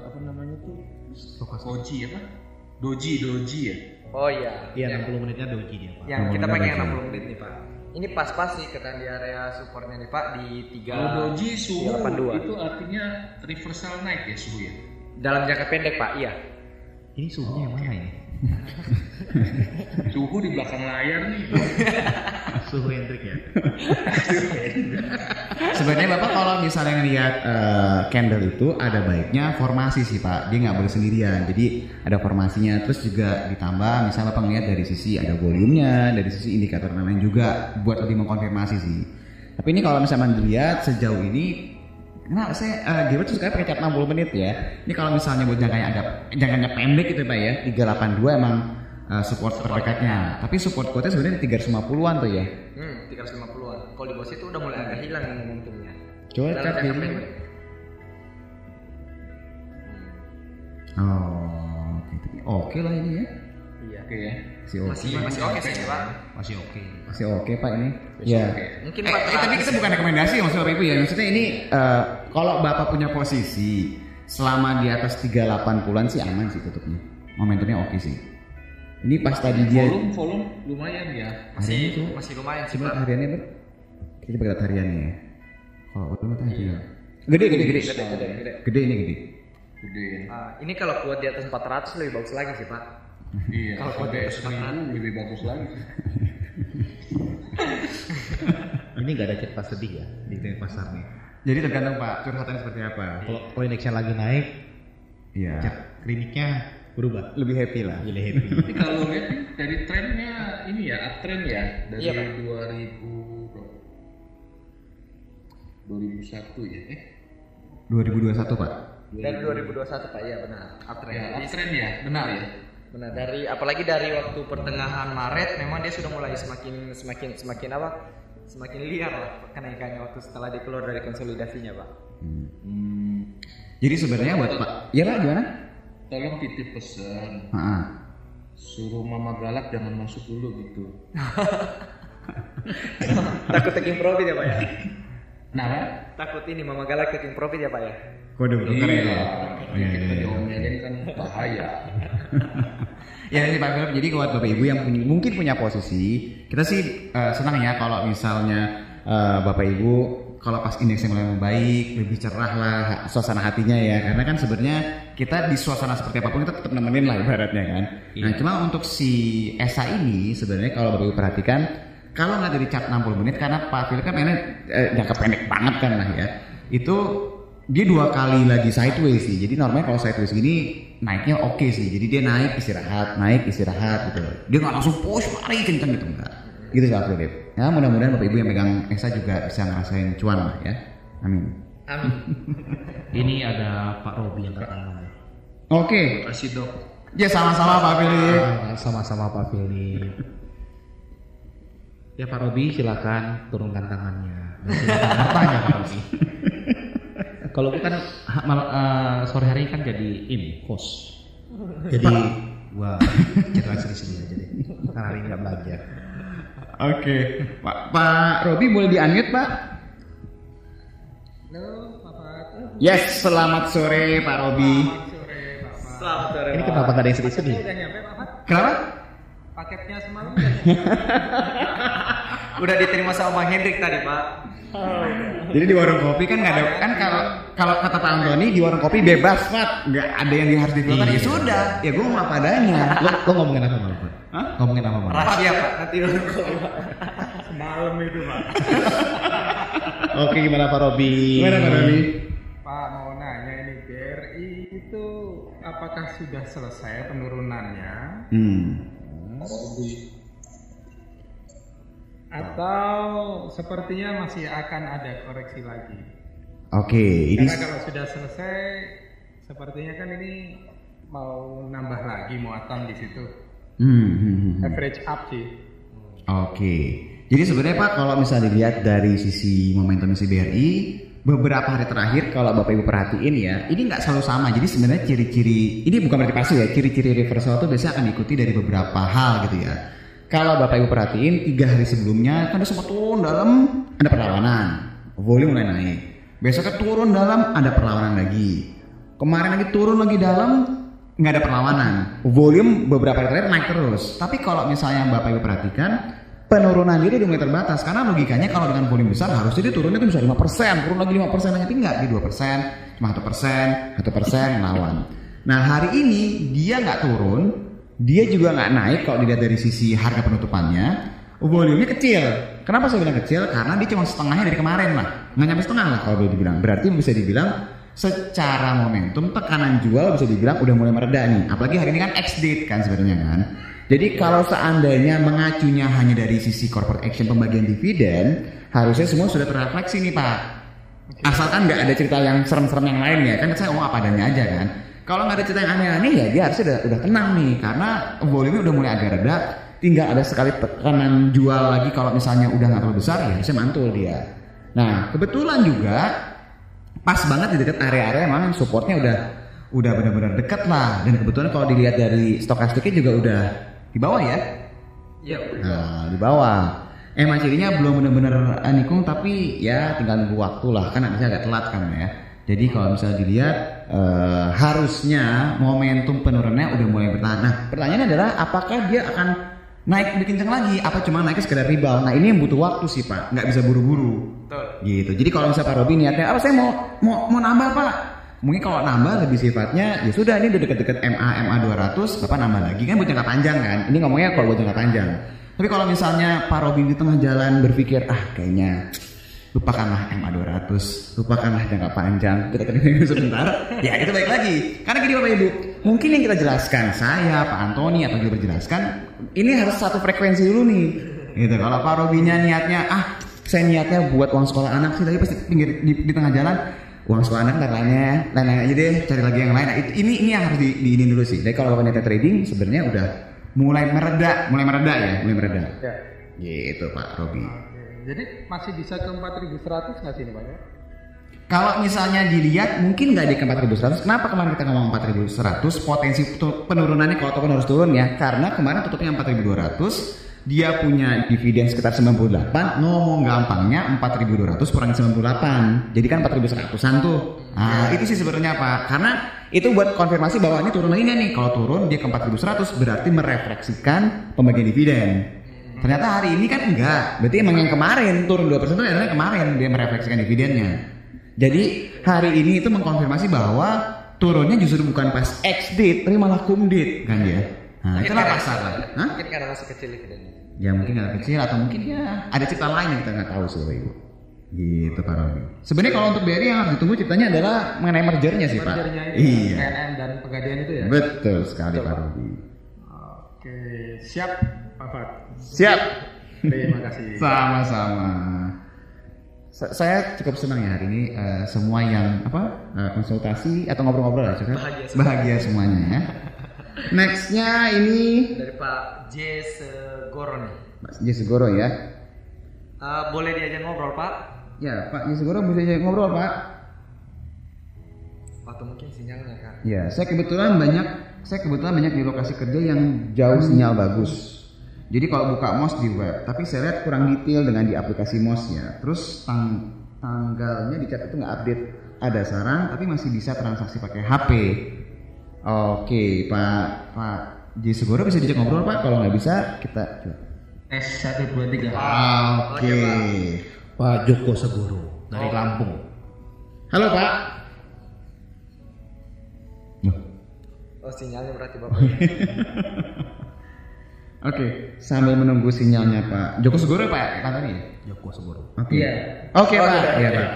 apa namanya tuh? Koji apa? Doji ya. Oh iya. Iya 60 menitnya doji dia Pak. Yang kita pakai yang 60 menit nih Pak. Ini pas-pas sih kita di area supportnya nih Pak di 382. Itu artinya reversal naik ya suhu ya. Dalam jangka pendek Pak, iya. Ini suhunya yang mana ini? Suhu di belakang layar nih. Suhu Hendrik ya. Sebenarnya Bapak kalau misalnya ngelihat candle itu ada baiknya formasi sih Pak. Dia nggak boleh sendirian. Jadi ada formasinya. Terus juga ditambah misalnya Bapak ngelihat dari sisi ada volumenya, dari sisi indikator lain juga buat lebih mengkonfirmasi sih. Tapi ini kalau misalnya dilihat sejauh ini karena saya Gilbert tuh sekarang pakai chart 60 menit ya. Ini kalau misalnya buat jangkanya agak jangkanya pendek gitu Pak ya. 382 emang support terdekatnya. Tapi support kuatnya sebenarnya di 350-an tuh ya. 350-an. Kalau di bawah situ udah mulai agak hilang momentumnya. Coba chart ini. Oh, gitu. Oke lah ini ya. Iya. Oke ya. Masih oke Pak ini. Ya. Okay. Mungkin Pak. Tapi kita bukan rekomendasi ya, maksud Bapak Ibu ya. Maksudnya ini kalau Bapak punya posisi selama di atas 380-an sih aman sih tutupnya. Momentumnya oke sih. Ini pas tadi dia volume lumayan ya. Masih lumayan sih Pak. Hariannya Pak. Kita pakai hariannya ya. Kalau volume tadi ya. Gede. Ini kalau kuat di atas 400 lebih bagus lagi sih Pak. Iya, kalau kode sekarang lebih bagus lagi. Ini nggak ada cerita sedih ya di Klinik Pasar nih. Jadi tergantung Pak curhatannya seperti apa. Kalau indeks lagi naik, ya kliniknya berubah. Lebih happy lah. Lebih happy. Tapi kalau lihat dari trennya ini ya uptrend ya dari 2001 ya 2021 Pak. Dari 2021 Pak ya benar. Uptrend. Ya, uptrend ya benar ya. Benar, dari apalagi dari waktu pertengahan Maret memang dia sudah mulai semakin apa? Semakin liar lah kenaikannya waktu setelah dia keluar dari konsolidasinya, Pak. Jadi sebenarnya buat Pak, ya Pak gimana? Tolong titip pesan. Suruh mama galak jangan masuk dulu gitu. Takut taking profit ya, Pak ya? Kenapa? Takut ini mama galak taking profit ya, Pak ya? Kode broker ya. Kita diomelin kan bahaya. Ya ini Pak Philip, jadi buat Bapak Ibu yang mungkin punya posisi, kita sih senang ya kalau misalnya Bapak Ibu kalau pas indeksnya mulai membaik, lebih cerah lah suasana hatinya ya. Karena kan sebenarnya kita di suasana seperti apapun kita tetap nemenin lah ibaratnya kan. Iya. Nah cuma untuk si ESA ini sebenarnya kalau Bapak Ibu perhatikan, kalau nggak dari chart 60 menit karena Pak Philip kan mainnya jangka pendek banget kan lah ya. Itu dia dua kali lagi sideways sih, jadi normalnya kalau sideways gini naiknya oke sih, jadi dia naik istirahat gitu, dia nggak langsung push lari kenceng gitu enggak, gitu sih Pak Philip. Ya mudah-mudahan Bapak Ibu yang pegang ESA juga bisa ngerasain cuan lah ya, amin. Ini ada Pak Robi yang terangkan. Oke. Terima kasih dok. Ya sama-sama Pak Philip. Sama-sama Pak Philip. Ya Pak Robi silakan turunkan tangannya, silakan bertanya Pak Robi. Kalau bukan sore hari kan jadi ini host. Jadi wah cerita sini aja deh. Karena hari nggak belajar. Oke, Pak Robi boleh di-unmute Pak? Halo, Pak. Yes, selamat sore Pak Robi. Selamat sore. Ini kenapa nggak ada yang sedih-sedih? Kenapa? Paketnya semalam. Udah diterima sama Bang Hendrik tadi Pak. Jadi di warung kopi kan nggak ada kan kalau kata Pak Antoni di warung kopi bebas Pak, nggak ada yang harus dikeluarkan. Ya sudah, ya gue mau apa adanya. Lo ngomongin apa malam Pak? Ngomongin apa malam? Rahasia Pak, nanti lo semalam itu Pak. Oke gimana Pak Robi? Pak mau nanya ini BRI itu apakah sudah selesai penurunannya? Atau sepertinya masih akan ada koreksi lagi. Oke. Karena kalau sudah selesai, sepertinya kan ini mau nambah lagi muatan di situ. Average up sih. Oke. Jadi sebenarnya Pak, kalau misalnya dilihat dari sisi momentum si BRI, beberapa hari terakhir kalau Bapak Ibu perhatiin ya, ini nggak selalu sama. Jadi sebenarnya ciri-ciri, ini bukan berarti palsu ya, ciri-ciri reversal itu biasanya akan diikuti dari beberapa hal gitu ya. Kalau Bapak Ibu perhatiin 3 hari sebelumnya kan ada sempat turun dalam, ada perlawanan, volume mulai naik. Besoknya turun dalam, ada perlawanan lagi. Kemarin lagi turun lagi dalam, nggak ada perlawanan. Volume beberapa hari terakhir naik terus. Tapi kalau misalnya Bapak Ibu perhatikan, penurunan dia udah mulai terbatas, karena logikanya kalau dengan volume besar harusnya dia turunnya itu bisa 5%, turun lagi 5%, nanti enggak, dia 2%, cuma 1%, 1% lawan. Nah hari ini dia nggak turun, dia juga nggak naik kalau dilihat dari sisi harga penutupannya, volumenya kecil. Kenapa saya bilang kecil? Karena dia cuma setengahnya dari kemarin lah, nggak nyampe setengah lah kalau boleh dibilang. Berarti bisa dibilang secara momentum tekanan jual bisa dibilang udah mulai mereda nih, apalagi hari ini kan ex-date kan sebenarnya kan. Jadi kalau seandainya mengacunya hanya dari sisi corporate action pembagian dividen, harusnya semua sudah terrefleksi nih Pak. Asalkan nggak ada cerita yang serem-serem yang lain ya, kan saya ngomong apa adanya aja kan. Kalau nggak ada cerita yang aneh-aneh ya dia harusnya udah tenang nih, karena volume udah mulai agak reda, tinggal ada sekali tekanan jual lagi kalau misalnya udah nggak terlalu besar ya harusnya mantul dia. Nah kebetulan juga pas banget di dekat area-area mana supportnya udah benar-benar dekat lah, dan kebetulan kalau dilihat dari stokastiknya juga udah di bawah ya? Iya. Nah, di bawah. MACD-nya belum benar-benar nikung, tapi ya tinggal nunggu waktu lah, kan harusnya agak telat kan ya. Jadi kalau misalnya dilihat harusnya momentum penurunannya udah mulai bertahan. Nah, pertanyaannya adalah apakah dia akan naik lebih kencang lagi? Apa cuma naiknya sekedar rebound? Nah, ini yang butuh waktu sih Pak, nggak bisa buru-buru. Betul. Gitu. Jadi kalau misalnya Pak Robi niatnya, apa saya mau nambah Pak? Mungkin kalau nambah lebih sifatnya ya sudah, ini udah deket-deket MA 200 Bapak nambah lagi kan buat jangka panjang kan, ini ngomongnya kalau buat jangka panjang. Tapi kalau misalnya Pak Robin di tengah jalan berpikir kayaknya lupakanlah MA 200, lupakanlah jangka panjang, kita kedengerin sebentar ya kita balik lagi. Karena gini Bapak Ibu, mungkin yang kita jelaskan saya, Pak Antoni atau juga berjelaskan ini harus satu frekuensi dulu nih gitu. Kalau Pak Robinnya niatnya saya niatnya buat uang sekolah anak sih, tapi pasti pinggir di tengah jalan uang sekolah anak lain-lain aja deh, cari lagi yang lain. Nah, ini yang harus diinin dulu sih. Jadi kalau Bapak niatnya trading sebenarnya udah mulai mereda. Ya. Gitu Pak Robi. Jadi masih bisa ke 4.100 nggak sih ini Pak? Kalau misalnya dilihat mungkin nggak di 4.100. Kenapa kemarin kita ngomong 4.100? Potensi penurunannya kalau token harus turun ya, karena kemarin tutupnya 4.200. Dia punya dividen sekitar 98, ngomong gampangnya 4.200 kurang 98, jadi kan 4.100an tuh. Itu sih sebenarnya Pak, karena itu buat konfirmasi bahwa ini turun lagi nih. Kalau turun dia ke 4.100 berarti merefleksikan pembagian dividen. Ternyata hari ini kan enggak, berarti emang yang kemarin turun 2% itu ternyata kemarin dia merefleksikan dividennya. Jadi hari ini itu mengkonfirmasi bahwa turunnya justru bukan pas ex-date tapi malah cum-date kan ya. Nah, itulah pasar lah. Mungkin karena masih kecil dividennya. Ya mungkin karena kecil atau mungkin ya ada cerita lain yang kita nggak tahu sih Bapak Ibu. Gitu Pak Robi. Sebenarnya kalau untuk BRI yang harus ditunggu ceritanya adalah mengenai mergernya sih Pak. Mergernya iya. PNM dan penggadean itu ya. Betul sekali Pak Robi. Oke, siap Pak Fat. Siap. Terima kasih. Sama-sama. Saya cukup senang ya hari ini semua yang konsultasi atau ngobrol-ngobrol ya. Bahagia semuanya ya. Nextnya ini dari Pak J Segoro nih. Pak J Segoro ya. Boleh diajak ngobrol Pak? Ya Pak J Segoro boleh diajak ngobrol Pak. Atau mungkin sinyalnya Kak? Ya saya kebetulan banyak di lokasi kerja yang jauh sinyal bagus. Jadi kalau buka MOS di web, tapi saya lihat kurang detail dengan di aplikasi MOS-nya. Terus tanggalnya di chat itu nggak update. Ada saran, tapi masih bisa transaksi pakai HP. Oke, Pak J Segoro bisa diajak ngobrol Pak, kalau nggak bisa kita S123. Oke, Pak Joko Segoro dari Lampung. Halo Pak. Sinyalnya berarti Bapak. Oke, sambil menunggu sinyalnya Pak Joko Segoro Pak, tadi ya? Joko Segoro. Oke. Iya. Oke Pak. Iya Pak.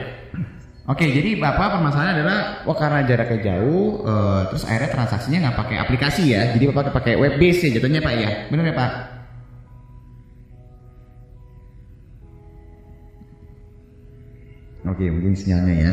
Oke, jadi Bapak permasalahannya adalah karena jaraknya jauh, terus akhirnya transaksinya nggak pakai aplikasi ya, jadi Bapak pakai web based ya jatuhnya Pak ya, bener ya Pak? Oke, mungkin sinyalnya ya.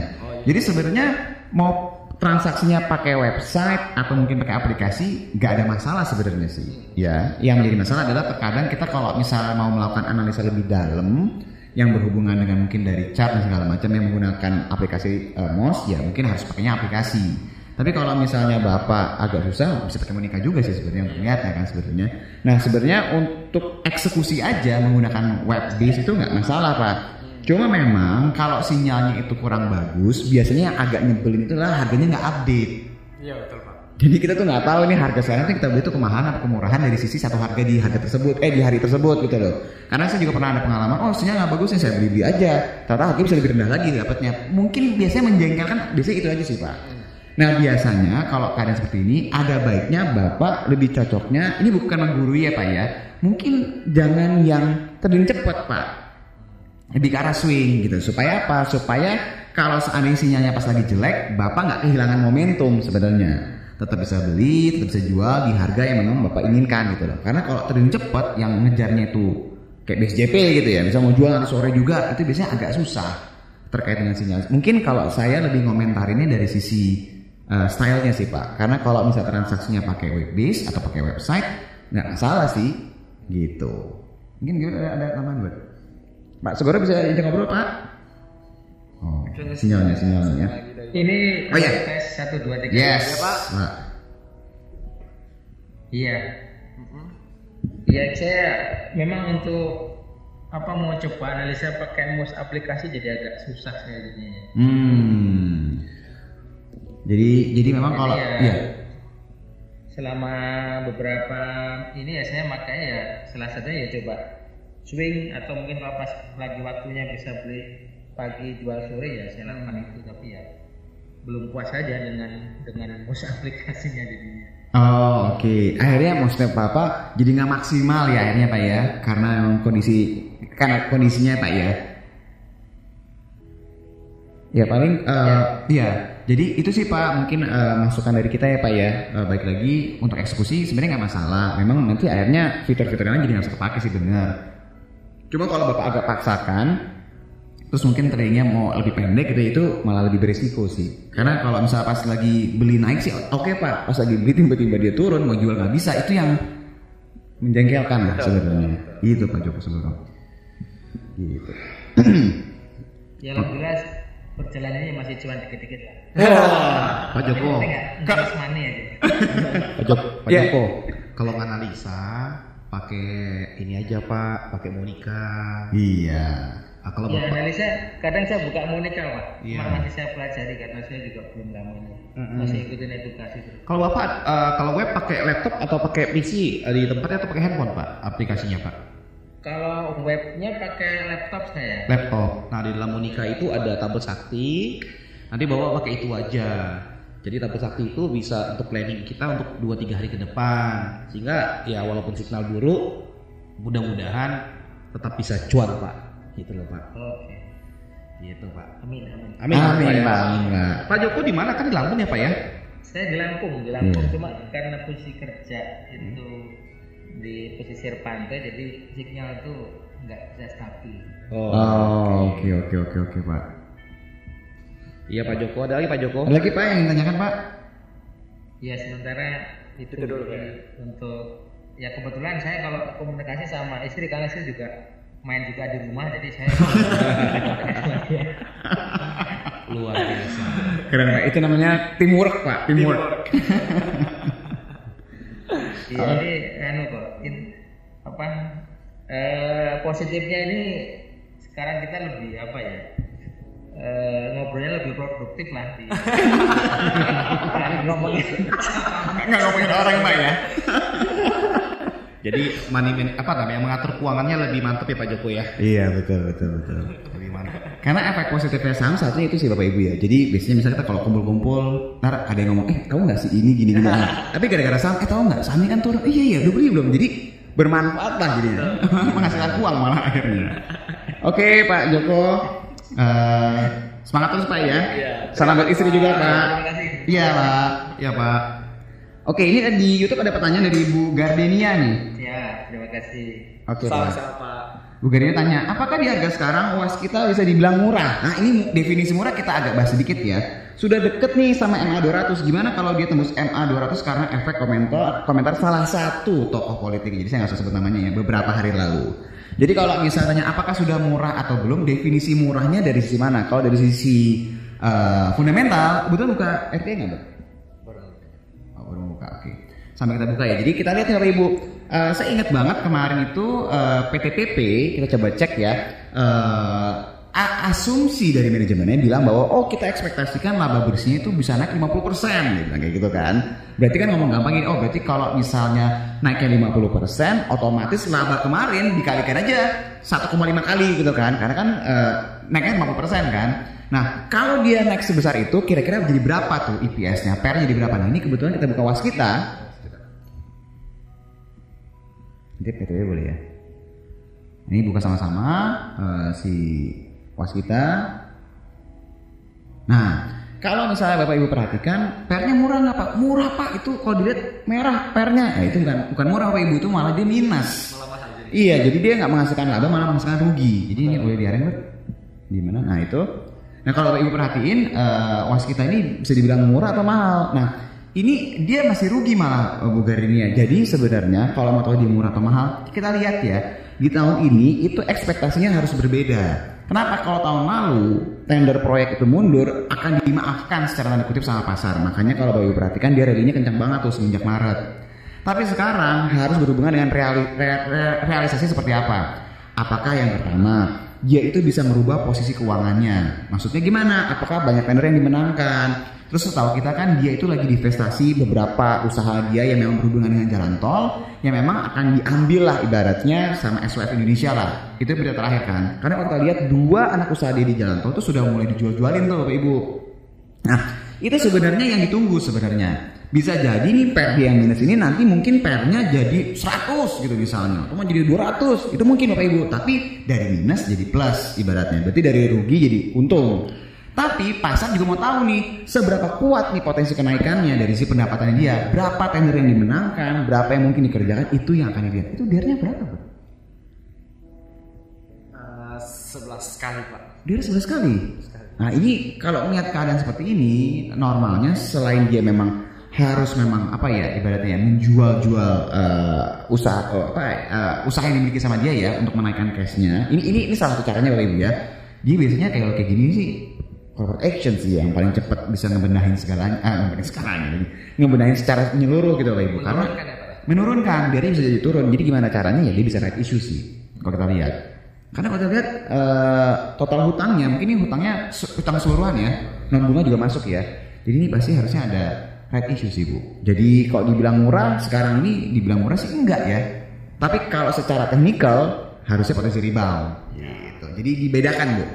Jadi sebenarnya mau transaksinya pakai website atau mungkin pakai aplikasi nggak ada masalah sebenarnya sih. Ya, yang menjadi masalah adalah terkadang kita kalau misal mau melakukan analisa lebih dalam, yang berhubungan dengan mungkin dari chart dan segala macam yang menggunakan aplikasi MOS, ya mungkin harus pakainya aplikasi. Tapi kalau misalnya Bapak agak susah, bisa pakai Monika juga sih sebenarnya untuk melihatnya kan sebetulnya. Nah sebenarnya untuk eksekusi aja menggunakan web based itu nggak masalah Pak. Cuma memang kalau sinyalnya itu kurang bagus, biasanya yang agak nyebelin itulah harganya nggak update. Iya betul Pak. Jadi kita tuh nggak tahu nih harga sekarang kita beli itu kemahalan atau kemurahan dari sisi satu harga di harga tersebut, di hari tersebut gitu loh. Karena saya juga pernah ada pengalaman, oh sinyal nggak bagus nih saya beli aja, ternyata harga bisa lebih rendah lagi dapatnya. Mungkin biasanya menjengkelkan, biasanya itu aja sih Pak. Nah biasanya kalau keadaan seperti ini ada baiknya Bapak lebih cocoknya, ini bukan menggurui ya Pak ya, mungkin jangan yang terjun cepat Pak, lebih ke arah swing gitu. Supaya apa? Supaya kalau seandainya sinyalnya pas lagi jelek, Bapak nggak kehilangan momentum sebenarnya. Tetap bisa beli, tetap bisa jual di harga yang memang Bapak inginkan gitu loh. Karena kalau terjun cepat yang ngejarnya itu kayak BSJP gitu ya, bisa mau jual nanti sore juga, itu biasanya agak susah terkait dengan sinyal. Mungkin kalau saya lebih ngomentarinnya dari sisi stylenya sih Pak, karena kalau misal transaksinya pakai web based atau pakai website nggak salah sih gitu. Mungkin ada tambahan buat Pak Segoro, bisa izin ngobrol Pak? Oh, sinyalnya. Ini oh ya, tes 1, 2, 3. Yes ya, Pak. Iya. Iya, saya memang untuk mau coba analisa pakai MOS aplikasi jadi agak susah saya jadinya. Jadi memang kalau ya selama beberapa ini ya saya makanya ya salah satunya ya coba swing atau mungkin kalau pas lagi waktunya bisa beli pagi jual sore ya saya lakukan itu, tapi ya belum puas aja dengan MOS aplikasinya jadinya. Oh oke. Akhirnya maksudnya Bapak jadi nggak maksimal ya akhirnya Pak ya, karena kondisinya Pak ya. Ya paling jadi itu sih Pak mungkin masukan dari kita ya Pak ya. Baik lagi untuk eksekusi sebenarnya nggak masalah. Memang nanti akhirnya fitur-fiturnya jadi nggak usah kepake sih benar. Cuma kalau Bapak agak paksakan, terus mungkin tradingnya mau lebih pendek gitu, itu malah lebih berisiko sih. Karena kalau misalnya pas lagi beli naik sih oke Pak, pas lagi beli tiba-tiba dia turun mau jual nggak bisa, itu yang menjengkelkan lah sebenarnya. Itu Pak Joko sebenarnya. Gitu. Ya lebih jelas. Perjalanannya masih cuan dikit-dikit lah. Pak Joko. Enggak money aja. Pak Joko. Kalau analisa pakai ini aja Pak, pakai Monika. Iya. Kalau Bapak analisa kadang saya buka Monika Pak. Iya. Masih saya pelajari karena saya juga belum lama ini. Masih ikutin edukasi. Kalau Bapak kalau web pakai laptop atau pakai PC di tempatnya atau pakai handphone Pak aplikasinya Pak? Kalau webnya pakai laptop saya. Laptop. Nah di dalam Monika itu ada tabel sakti. Nanti bawa pakai itu aja. Jadi tabel sakti itu bisa untuk planning kita untuk 2-3 hari ke depan. Sehingga ya walaupun signal buruk, mudah-mudahan tetap bisa cuan Pak. Gitu loh Pak. Oke. Gitu Pak. Amin Pak. Pak Joko di mana? Kan di Lampung ya Pak ya? Saya di Lampung. Cuma karena posisi kerja itu di pesisir pantai, jadi sinyal itu nggak bisa stabil. Oke Pak. Iya Pak Joko, ada lagi Pak Joko? Ada lagi Pak yang ditanyakan Pak? Iya sementara itu dulu ya. Untuk ya kebetulan saya kalau komunikasi sama istri karena saya juga main juga di rumah, jadi saya luar biasa. Keren Pak, itu namanya teamwork Pak. Teamwork. Jadi positifnya ini sekarang kita lebih ngobrolnya lebih produktif lah di ngomongin orang Pak ya. Jadi mengatur keuangannya lebih mantep ya Pak Joko ya. Iya betul. Lebih mantep. Karena efek positifnya saham satunya itu sih Bapak Ibu ya. Jadi biasanya misalnya kita kalau kumpul-kumpul, ntar ada yang ngomong, kamu nggak sih ini gini. Tapi gara-gara saham, tahu nggak saham ini kan turun. Iya udah beli belum. Jadi bermanfaat lah jadinya, menghasilkan uang malah akhirnya. Oke Pak Joko, semangat terus Pak ya. Salam buat istri juga Pak. Iya Pak. Iya Pak. Oke, ini di YouTube ada pertanyaan dari Bu Gardenia nih. Ya, terima kasih. Oke, sama-sama Pak. Bu Gardenia tanya, apakah di harga sekarang Waskita bisa dibilang murah? Nah, ini definisi murah kita agak bahas sedikit ya. Sudah deket nih sama MA 200. Gimana kalau dia tembus MA 200 karena efek komentar salah satu tokoh politik. Jadi saya nggak usah sebut namanya ya, beberapa hari lalu. Jadi kalau misalnya apakah sudah murah atau belum, definisi murahnya dari sisi mana? Kalau dari sisi fundamental, betul buka RT nggak dok? Baru buka, oke. Sampai kita buka ya. Jadi kita lihat ya Bapak Ibu. Saya ingat banget kemarin itu PTPP kita coba cek ya. Asumsi dari manajemennya bilang bahwa oh kita ekspektasikan laba bersihnya itu bisa naik 50% gitu, kayak gitu kan. Berarti kan ngomong gampang ini, oh berarti kalau misalnya naiknya 50% otomatis laba kemarin dikalikan aja 1,5 kali gitu kan, karena kan naiknya 50% kan. Nah kalau dia naik sebesar itu kira-kira jadi berapa tuh EPS-nya, PR-nya jadi berapa? Nah ini kebetulan kita buka Waskita. Nanti PTW boleh ya. Ini buka sama-sama si Waskita. Nah, kalau misalnya Bapak Ibu perhatikan, pernya murah nggak Pak? Murah Pak, itu kalau dilihat merah pernya. Nah, itu bukan murah Bapak Ibu, itu malah dia minus. Malah mahal jadi. Iya, jadi dia nggak menghasilkan laba, malah menghasilkan rugi. Jadi ini boleh diareng Pak? Di mana? Nah itu. Nah kalau Bapak Ibu perhatiin, Waskita ini bisa dibilang murah atau mahal. Nah, ini dia masih rugi malah Bu Garinia. Jadi sebenarnya kalau mau tahu dia murah atau mahal, kita lihat ya. Di tahun ini itu ekspektasinya harus berbeda. Kenapa? Kalau tahun lalu tender proyek itu mundur, akan dimaafkan secara tanda kutip sama pasar. Makanya kalau Bapak Ibu perhatikan dia rally-nya kencang banget tuh semenjak Maret. Tapi sekarang harus berhubungan dengan realisasi seperti apa. Apakah yang pertama dia itu bisa merubah posisi keuangannya. Maksudnya gimana? Apakah banyak tender yang dimenangkan? Terus setahu kita kan dia itu lagi divestasi beberapa usaha dia yang memang berhubungan dengan jalan tol yang memang akan diambil lah ibaratnya sama SWF Indonesia lah. Itu berita terakhir kan. Karena kalau kita lihat dua anak usaha dia di jalan tol itu sudah mulai dijual-jualin tuh Bapak Ibu. Nah itu sebenarnya yang ditunggu sebenarnya. Bisa jadi nih per dia yang minus ini nanti mungkin pernya jadi 100 gitu misalnya. Atau jadi 200 itu mungkin Bapak Ibu. Tapi dari minus jadi plus ibaratnya. Berarti dari rugi jadi untung. Tapi pasar juga mau tahu nih seberapa kuat nih potensi kenaikannya dari si pendapatannya dia. Berapa tender yang dimenangkan, berapa yang mungkin dikerjakan, itu yang akan dilihat. Itu DIR-nya berapa Pak? 11 kali Pak. DIR 11 kali? Nah ini kalau melihat keadaan seperti ini, normalnya selain dia memang harus memang apa ya ibaratnya ya, menjual-jual usaha yang dimiliki sama dia ya untuk menaikkan cashnya. Ini salah satu caranya Bapak Ibu ya. Dia biasanya kayak gini sih. Corporate action sih yang paling cepat bisa ngebenahin segalanya, ngebenahin secara menyeluruh gitu Bapak Ibu. Karena menurunkan, biar dia bisa jadi turun. Jadi gimana caranya ya dia bisa raise issue sih kalau kita lihat. Karena kalau kita lihat total hutangnya, mungkin ini hutangnya hutang seluruhan ya, non bunga juga masuk ya. Jadi ini pasti harusnya ada raise issue sih Bu. Jadi kalau dibilang murah, sekarang ini dibilang murah sih enggak ya. Tapi kalau secara teknikal harusnya potensi rebound. Gitu. Jadi dibedakan Bu.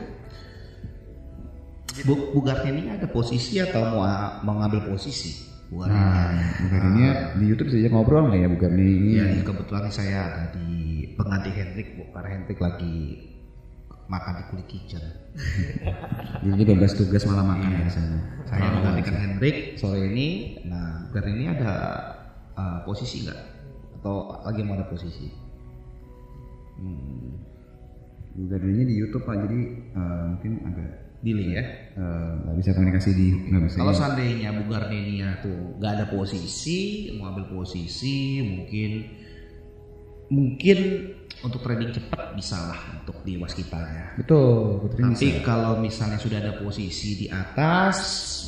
Bu Gardini ada posisi atau mau mengambil posisi? Bu Gardini di YouTube saja ngobrol nggak ya Bu Gardini? Iya, kebetulan saya ada di pengganti Hendrik Bu, karena Hendrik lagi makan di Kulit Kitchen. Jadi bebas tugas malah makan ya, biasanya. Saya menggantikan Hendrik sore ini. Nah, Bu Gardini ada posisi nggak? Atau lagi mau ada posisi? Bu Gardini di YouTube Pak, jadi mungkin agak dealing ya, nggak bisa komunikasi di. Kalau seandainya Bu Gardenia tuh nggak ada posisi, mau ambil posisi, mungkin untuk trading cepat bisa lah untuk di Waskita ya. Betul. Tapi kalau misalnya sudah ada posisi di atas,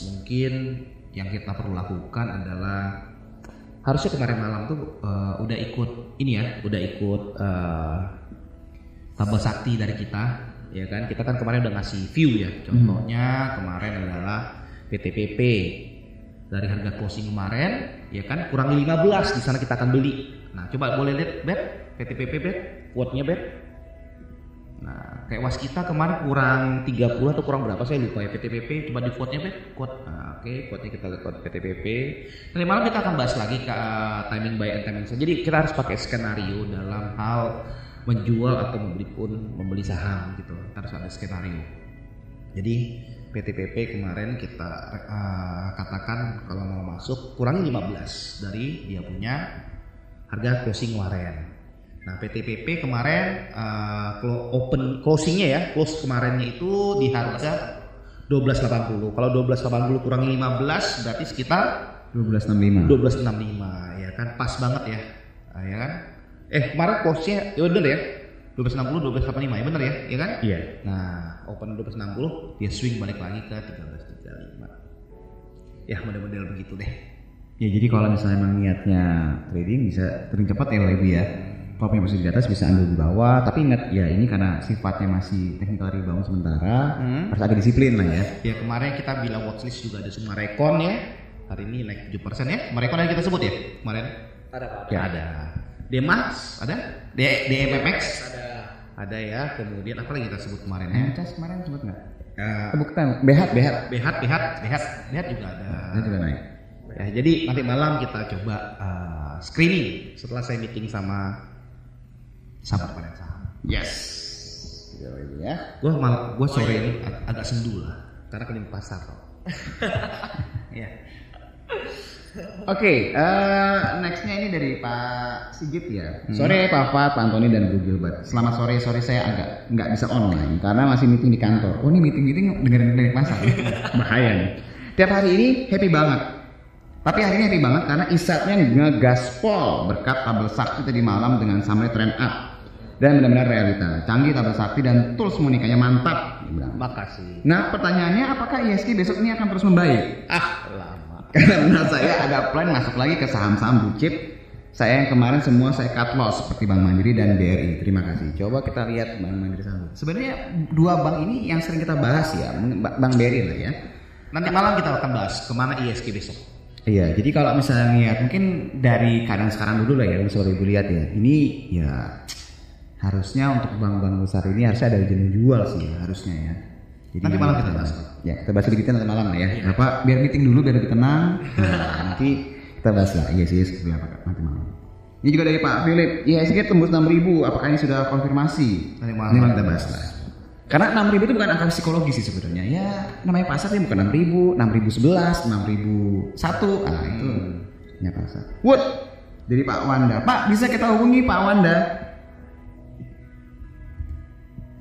mungkin yang kita perlu lakukan adalah harusnya kemarin malam tuh udah ikut ini ya, udah ikut tabel sakti dari kita. Ya kan, kita kan kemarin udah ngasih view ya. Contohnya kemarin adalah PTPP dari harga closing kemarin, ya kan kurang 15 di sana kita akan beli. Nah, coba boleh lihat bet PTPP bet quote-nya bet. Nah, kayak Waskita kemarin kurang 30 atau kurang berapa saya lupa ya PTPP, coba di quote-nya bet, quote. Nah, oke, quote-nya kita lihat quote PTPP. Nanti malam kita akan bahas lagi ke timing buy and timing sell. Jadi kita harus pakai skenario dalam hal menjual atau membeli pun membeli saham gitu, harus ada skenario. Jadi PTPP kemarin kita katakan kalau mau masuk kurangi 15 dari dia punya harga closing kemarin. Nah PTPP kemarin closingnya ya, close kemarinnya itu di harga 12.80. Kalau 12.80 kurangi 15 berarti sekitar 12.65 ya kan, pas banget ya, ya kan. Kemarin closingnya ya bener ya, 1260, 1285 ya bener ya, iya kan? Iya. Nah, open 1260 dia swing balik lagi ke 1335. Ya model-model begitu deh. Ya jadi kalau misalnya emang niatnya trading bisa trading cepat ya lebih ya. Topnya masih di atas bisa ambil di bawah, tapi ingat ya ini karena sifatnya masih technical rebound sementara, harus agak disiplin lah ya. Ya kemarin kita bilang watchlist juga ada semua Rekon ya. Hari ini naik 7% ya. Rekon yang kita sebut ya kemarin. Ada apa? Ya ada. Demax ada, DMMX ada ya, kemudian apa lagi kita sebut kemarin ya? MCAS kemarin sebut nggak? Bukan, BH juga ada. Ini juga naik. Ya, jadi nanti malam kita coba screening setelah saya meeting sama sahabat panen saham. Yes. Ya. Gua sore ini agak sendu lah, karena Klinik Pasar. Ya. Oke, nextnya ini dari Pak Sigit ya. Sore Pak Fat, Pak Antoni dan Bu Gilbert. Selamat sore, saya agak nggak bisa online karena masih meeting di kantor. Oh ini meeting dengerin Klinik Pasar, bahaya nih. Tiap hari ini happy banget. Tapi hari ini happy banget karena isatnya ngegaspol berkat tabel sakti tadi malam dengan summary trend up dan benar-benar realita. Canggih tabel sakti dan tools Monikanya mantap. Makasih. Nah pertanyaannya apakah IHSG besok ini akan terus membaik? Ah lama. Karena menurut saya ada plan masuk lagi ke saham-saham blue chip saya yang kemarin semua saya cut loss seperti Bank Mandiri dan BRI. Terima kasih. Coba kita lihat Bank Mandiri saham. Sebenarnya dua bank ini yang sering kita bahas ya, Bank BRI lah ya. Nanti malam kita akan bahas kemana IHSG besok. Iya, jadi kalau misalnya lihat mungkin dari kadang sekarang dulu lah ya, yang sore ibu lihat ya. Ini ya harusnya untuk bank-bank besar ini harusnya ada jenis jual sih ya, harusnya ya. Jadi nanti malam kita bahas. Ya, kita bahas sedikit nanti malam lah ya. Iya. Apa biar meeting dulu biar lebih tenang. Nah, nanti kita bahas lah. Iya sih, seperti apa nanti malam. Ini juga dari Pak Philip. IHSG tembus 6.000. Apakah ini sudah konfirmasi? Nanti malam kita bahas lah. Karena 6.000 itu bukan angka psikologis sih sebenarnya. Ya, namanya pasar dia bukan 6.000, 6.011, 6.001. Ah, itu namanya pasar. Wood dari Pak Wanda. Pak, bisa kita hubungi Pak Wanda?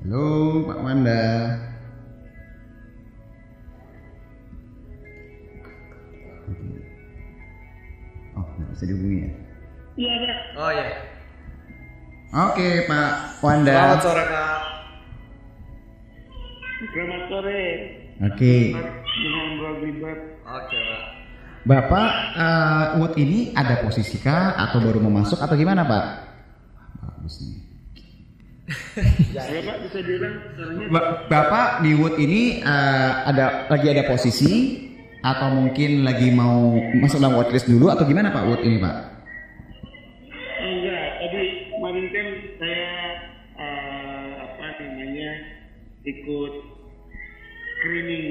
Halo, Pak Wanda. Bisa dihubungi ya? Iya, iya. Oh iya. Oke Pak Wanda. Selamat sore Kak. Selamat sore. Oke. Dengan Bro Gilbert. Oke Pak. Bapak Wood ini ada posisi kah? Atau baru mau masuk? Atau gimana Pak? Bagus nih. Bapak bisa bilang caranya. Bapak di Wood ini lagi ada posisi? Atau mungkin lagi mau masuk dalam watchlist dulu atau gimana Pak Wood ini Pak? Enggak, tadi kemarin kan saya ikut screening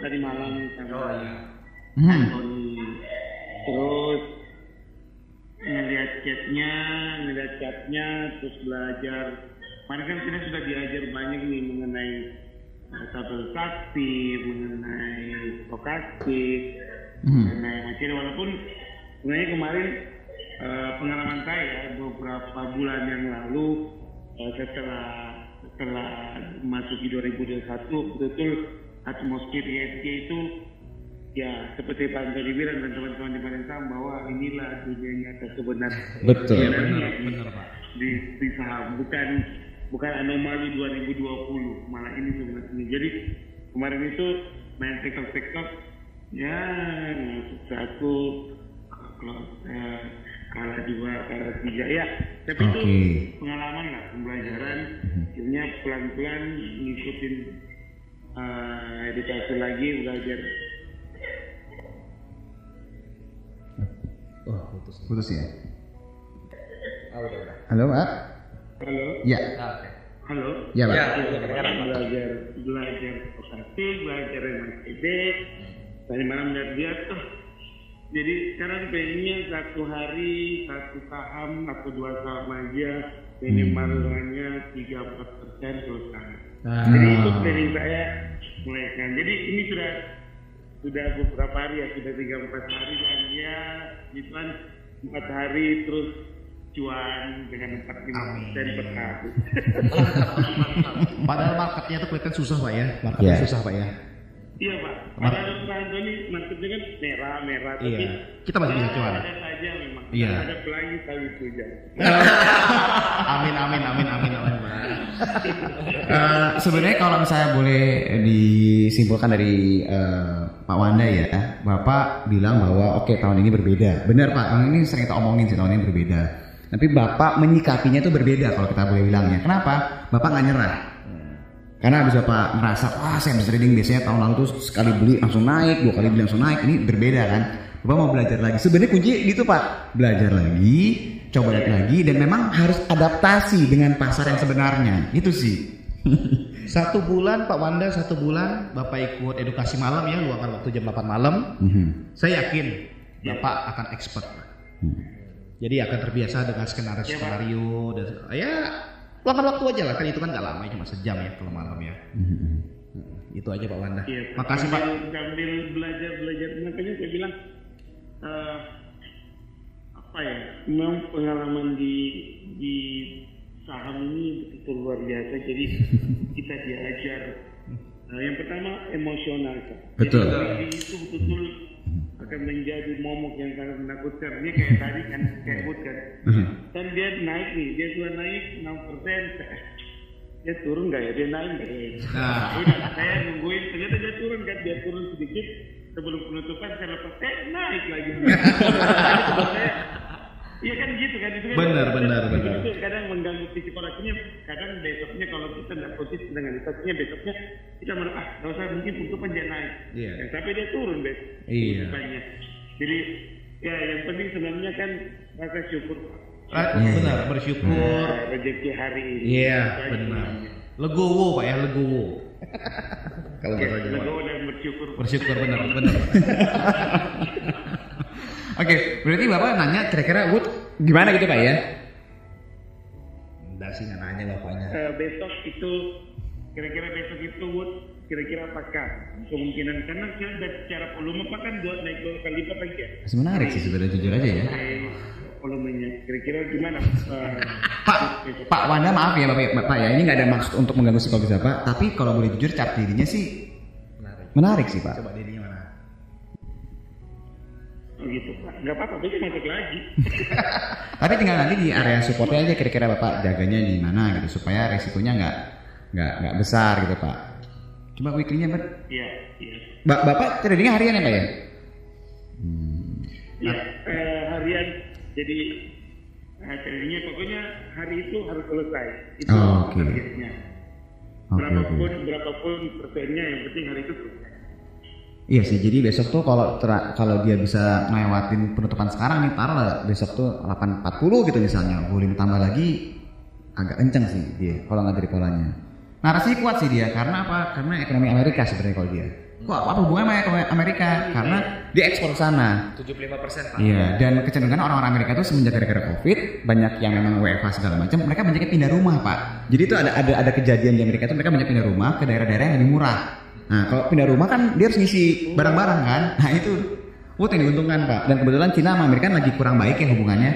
tadi malam sama Antoni. Terus ngeliat chatnya, terus belajar. Kemarin kan kita sudah diajar banyak nih mengenai tabel sakti, mengenai stokastik, mengenai macam walaupun sebenarnya kemarin pengalaman saya beberapa bulan yang lalu setelah masuk di 2021 betul atmosfer IHSG itu ya seperti Pak Anto dibilang dan teman-teman di Badan Saham bahwa inilah dunia nyata sebenarnya. Betul. Benar Pak. Di saham bukan anomali 2020, malah ini sebenarnya. Jadi kemarin itu main TikTok ya satu kalah dua, kalah tiga ya. Tapi itu pengalaman lah, pembelajaran. Akhirnya pelan-pelan ngikutin edukasi lagi belajar. Oh putus ya. Halo Pak. Halo. Ya. Halo. Ya, Pak. Belajar operasi, belajar MPD. Dari mana melihat jadi sekarang pengennya satu hari satu saham atau dua saham aja minimal hanya 3-4% selesai. Jadi itu planning saya mulaikan. Jadi ini sudah beberapa hari ya, sudah 3-4 hari hanya gitu kan 4 hari terus cuan dengan 4-5% per tahun. Padahal marketnya itu kelihatan susah Pak ya. Marketnya susah Pak ya. Iya Pak. Padahal Pak Antoni marketnya kan merah-merah. Iya. Kita masih bisa cuan. Ada aja memang. Iya. Ada pelangi kalau itu hujan. Amin. Sebenarnya kalau misalnya boleh disimpulkan dari Pak Wanda ya, Bapak bilang bahwa oke, tahun ini berbeda. Benar Pak, tahun ini sering kita omongin sih, tahun ini berbeda. Tapi Bapak menyikapinya tuh berbeda kalau kita boleh bilangnya. Kenapa? Bapak nggak nyerah. Karena abis Bapak merasa, wah saya bisa trading biasanya tahun lalu tuh sekali beli langsung naik, dua kali beli langsung naik, ini berbeda kan. Bapak mau belajar lagi. Sebenarnya kunci gitu Pak, belajar lagi, coba lagi, dan memang harus adaptasi dengan pasar yang sebenarnya. Itu sih. 1 bulan Pak Wanda, 1 bulan Bapak ikut edukasi malam ya, luangkan waktu jam 8 malam. Saya yakin Bapak akan expert. Jadi akan terbiasa dengan skenario dan ya luangkan waktu aja lah, kan itu kan nggak lama, cuma sejam ya kalau malam ya. Itu aja Pak Wanda. Ya, makasih Pak. Sambil belajar, makanya saya bilang apa ya, memang pengalaman di saham ini betul luar biasa. Jadi kita diajar. Nah, yang pertama emosional. Betul. Jadi itu betul-betul akan menjadi momok yang sangat menakutkan. Dia kayak tadi kan saya sebutkan. Dan dia naik nih, dia sudah naik 6%. Dia turun nggak ya? Dia naik nggak ya? Udah, saya nungguin, ternyata dia turun kan? Dia turun sedikit sebelum penutupan, saya lepas, naik lagi. Iya kan gitu kan? Itu kan benar. Itu kadang mengganggu psikologinya, kadang besoknya kalau kita nggak positif dengan situasinya, besoknya kita merasa, nggak usah, mungkin penutupan dia naik. Yeah. Ya, sampai dia turun besok. Iya. Yeah. Jadi, ya yang penting sebenarnya kan rasa syukur. Benar, bersyukur rezeki hari ini. Iya, benar. Legowo Pak ya, legowo. Kalau legowo dan bersyukur. Bersyukur benar. Oke, berarti Bapak nanya kira-kira Wood gimana gitu Pak ya? Enggak sih, nggak nanya Bapaknya. Besok itu Wood kira-kira apakah kemungkinan, karena saya secara volume Pak kan buat naik 2 kali lipat lagi ya. Menarik sih sebenarnya, jujur aja ya. Volumenya kira-kira gimana Pak Wanda, maaf ya Bapak ya, ini nggak ada maksud untuk mengganggu psikologis Bapak, tapi kalau boleh jujur cap dirinya sih menarik sih Pak. Coba dirinya mana? Gitu Pak, nggak apa-apa, besok masuk lagi. Tapi tinggal nanti di area supportnya aja kira-kira Bapak jaganya di mana gitu supaya resikonya nggak besar gitu Pak. Coba weekly-nya Pak. Iya. Bapak tradingnya harian ya Pak ya? Iya, harian. Jadi tradingnya pokoknya hari itu harus selesai. Itu targetnya. Berapapun persennya yang penting hari itu selesai. Iya sih. Jadi besok tuh kalau dia bisa ngelewatin penutupan sekarang nih, taruhlah besok tuh 8.40 gitu misalnya, boleh tambah lagi agak kenceng sih dia kalau nggak dari polanya. Narasi kuat sih dia, karena apa? Karena ekonomi Amerika sebenarnya kalau dia. Kok apa hubungannya sama Amerika? Karena dia ekspor ke sana. 75% Pak. Iya, dan kecenderungan orang-orang Amerika itu semenjak gara-gara Covid, banyak yang memang WFH segala macam, mereka banyak pindah rumah, Pak. Jadi itu ada kejadian di Amerika itu mereka banyak pindah rumah ke daerah-daerah yang lebih murah. Nah, kalau pindah rumah kan dia harus ngisi barang-barang kan. Nah, itu yang diuntungkan, Pak. Dan kebetulan Cina sama Amerika lagi kurang baik ya hubungannya.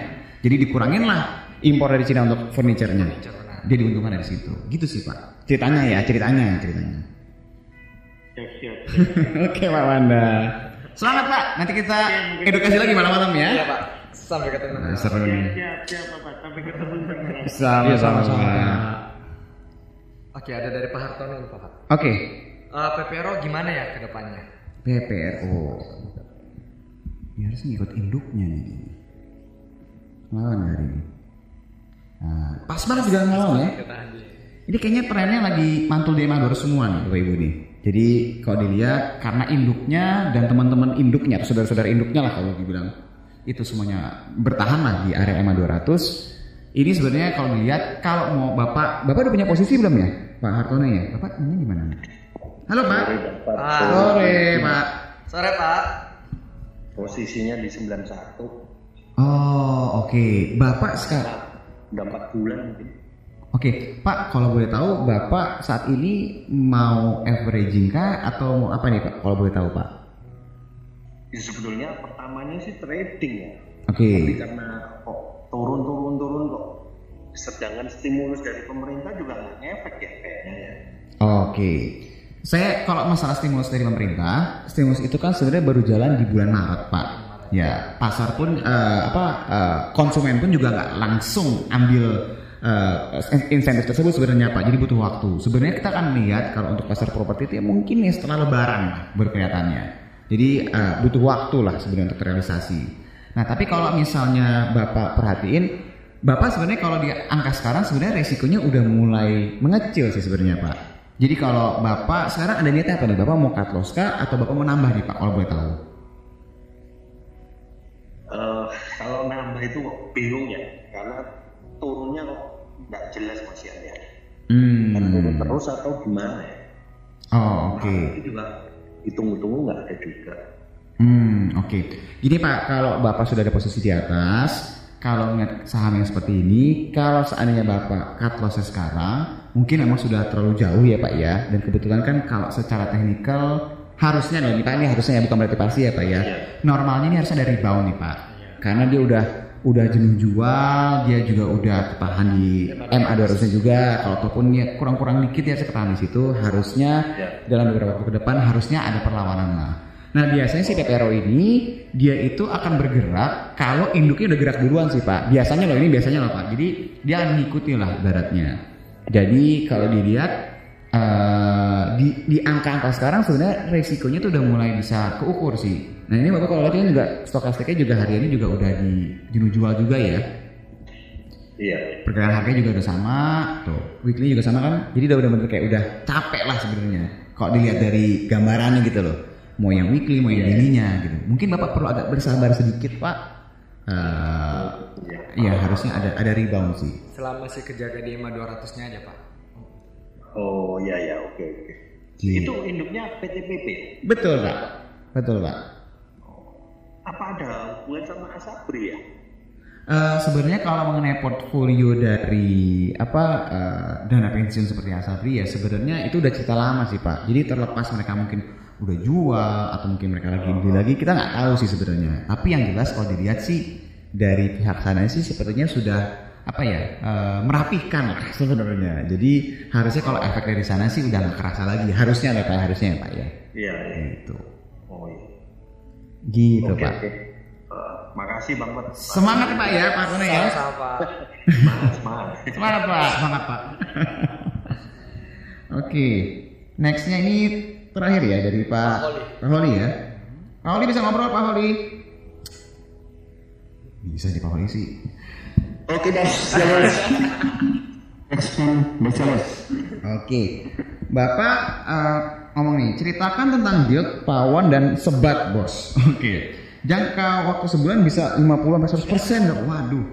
Jadi dikurangin lah impor dari Cina untuk furniture-nya. Dia diuntungkan dari situ. Gitu sih, Pak. Ceritanya. Siap. Oke Pak Wanda, semangat Pak, nanti kita edukasi lagi malam-malam ya. Iya Pak, sampai ketemu. Seru nih. Siap Pak, sampai ketemu. Sama-sama. Oke, ada dari Pak Hartono nih Pak. Oke. PPRO gimana ya ke depannya? PPRO. Dia harus ngikut induknya nih. Ngelawan hari ini. Pas banget juga ngelawan ya. Ini kayaknya trennya lagi mantul di Madura semua nih Bapak Ibu nih. Jadi kalau dilihat karena induknya dan teman-teman induknya, saudara-saudara induknya lah kalau dibilang, itu semuanya bertahan lah di area EMA 200. Ini sebenarnya kalau dilihat, kalau mau Bapak udah punya posisi belum ya? Pak Hartono ya? Bapak ini gimana? Halo Pak. Sore Pak. Posisinya di 91. Oh, oke. Bapak sekarang udah 4 bulan mungkin. Oke, Pak, kalau boleh tahu Bapak saat ini mau averaging kah atau mau apa nih Pak? Kalau boleh tahu Pak? Ya, sebetulnya pertamanya sih trading ya. Oke. Tapi karena kok turun kok, sedangkan stimulus dari pemerintah juga nggak ngefek ya kayaknya ya. Oke. Saya kalau masalah stimulus dari pemerintah, stimulus itu kan sebenarnya baru jalan di bulan Maret Pak. Ya, pasar pun konsumen pun juga nggak langsung ambil insentif tersebut sebenarnya Pak. Jadi butuh waktu. Sebenarnya kita akan lihat kalau untuk pasar properti itu ya mungkin nih setelah Lebaran berkelihatannya. Jadi butuh waktu lah sebenarnya untuk realisasi. Nah, tapi kalau misalnya Bapak perhatiin, Bapak sebenarnya kalau di angka sekarang sebenarnya resikonya udah mulai mengecil sih sebenarnya Pak. Jadi kalau Bapak sekarang ada niatnya apa nih? Bapak mau cut loss kah atau Bapak mau nambah nih Pak kalau boleh tahu? Kalau nambah itu bingung ya, karena turunnya kok nggak jelas maksudnya. Turun terus atau gimana ya? Oh oke. Okay. Nah, itu juga hitung-hitung nggak ada juga. Oke. Gini Pak, kalau Bapak sudah ada posisi di atas, kalau ngeliat saham yang seperti ini, kalau seandainya Bapak cut loss sekarang, mungkin memang sudah terlalu jauh ya Pak ya. Dan kebetulan kan kalau secara teknikal harusnya nih Pak, ini harusnya bukan berarti pasti ya Pak ya. Normalnya ini harusnya ada rebound nih Pak. Karena dia udah jenuh jual, dia juga udah ketahan di MA harusnya juga. Kalaupun ya kurang-kurang dikit ya ketahan di situ, harusnya dalam beberapa waktu ke depan harusnya ada perlawanan lah. Nah biasanya si PPRO ini dia itu akan bergerak kalau induknya udah gerak duluan sih Pak. Biasanya loh, ini biasanya loh Pak. Jadi dia ngikutin lah baratnya. Jadi kalau dilihat di angka-angka sekarang sebenarnya resikonya tuh udah mulai bisa keukur sih. Nah ini Bapak kalau lihatnya juga stokastiknya juga hari ini juga udah di jenuh jual juga ya. Iya. Pergerakan harganya juga udah sama, tuh weekly juga sama kan. Jadi udah bener-bener kayak udah capek lah sebenarnya. Kalau dilihat dari gambarannya gitu loh. Mau yang weekly, mau yang daily-nya gitu. Mungkin Bapak perlu agak bersabar sedikit Pak. Ya harusnya ada rebound sih. Selama sih kejaga di EMA 200-nya aja Pak. Oh ya oke. Yeah. Itu induknya PTPP. Betul Pak. Apa ada hubungan sama Asabri ya? Sebenarnya kalau mengenai portfolio dari dana pensiun seperti Asabri ya sebenarnya itu udah cerita lama sih Pak. Jadi terlepas mereka mungkin udah jual atau mungkin mereka lagi beli lagi, kita nggak tahu sih sebenarnya. Tapi yang jelas kalau dilihat sih dari pihak sana sih sepertinya sudah merapihkan lah sebenarnya. Jadi harusnya kalau efek dari sana sih udah nggak kerasa lagi. Harusnya ada kayak harusnya ya Pak ya. Iya. Gitu. Oh iya. Gitu Pak. Okay. Makasih Bang Pat. Semangat Pak ya Pak Rune ya. Semangat Pak. Oke. Nextnya ini terakhir ya dari Pak Holi ya. Pak Holi bisa ngobrol Pak Holi. Bisa nih Pak Holi sih. Oke Mas. Oke. Bapak ngomong nih, ceritakan tentang DILD, Pawon dan Sebat Bos. Oke. Jangka waktu sebulan bisa 50-100%. Waduh.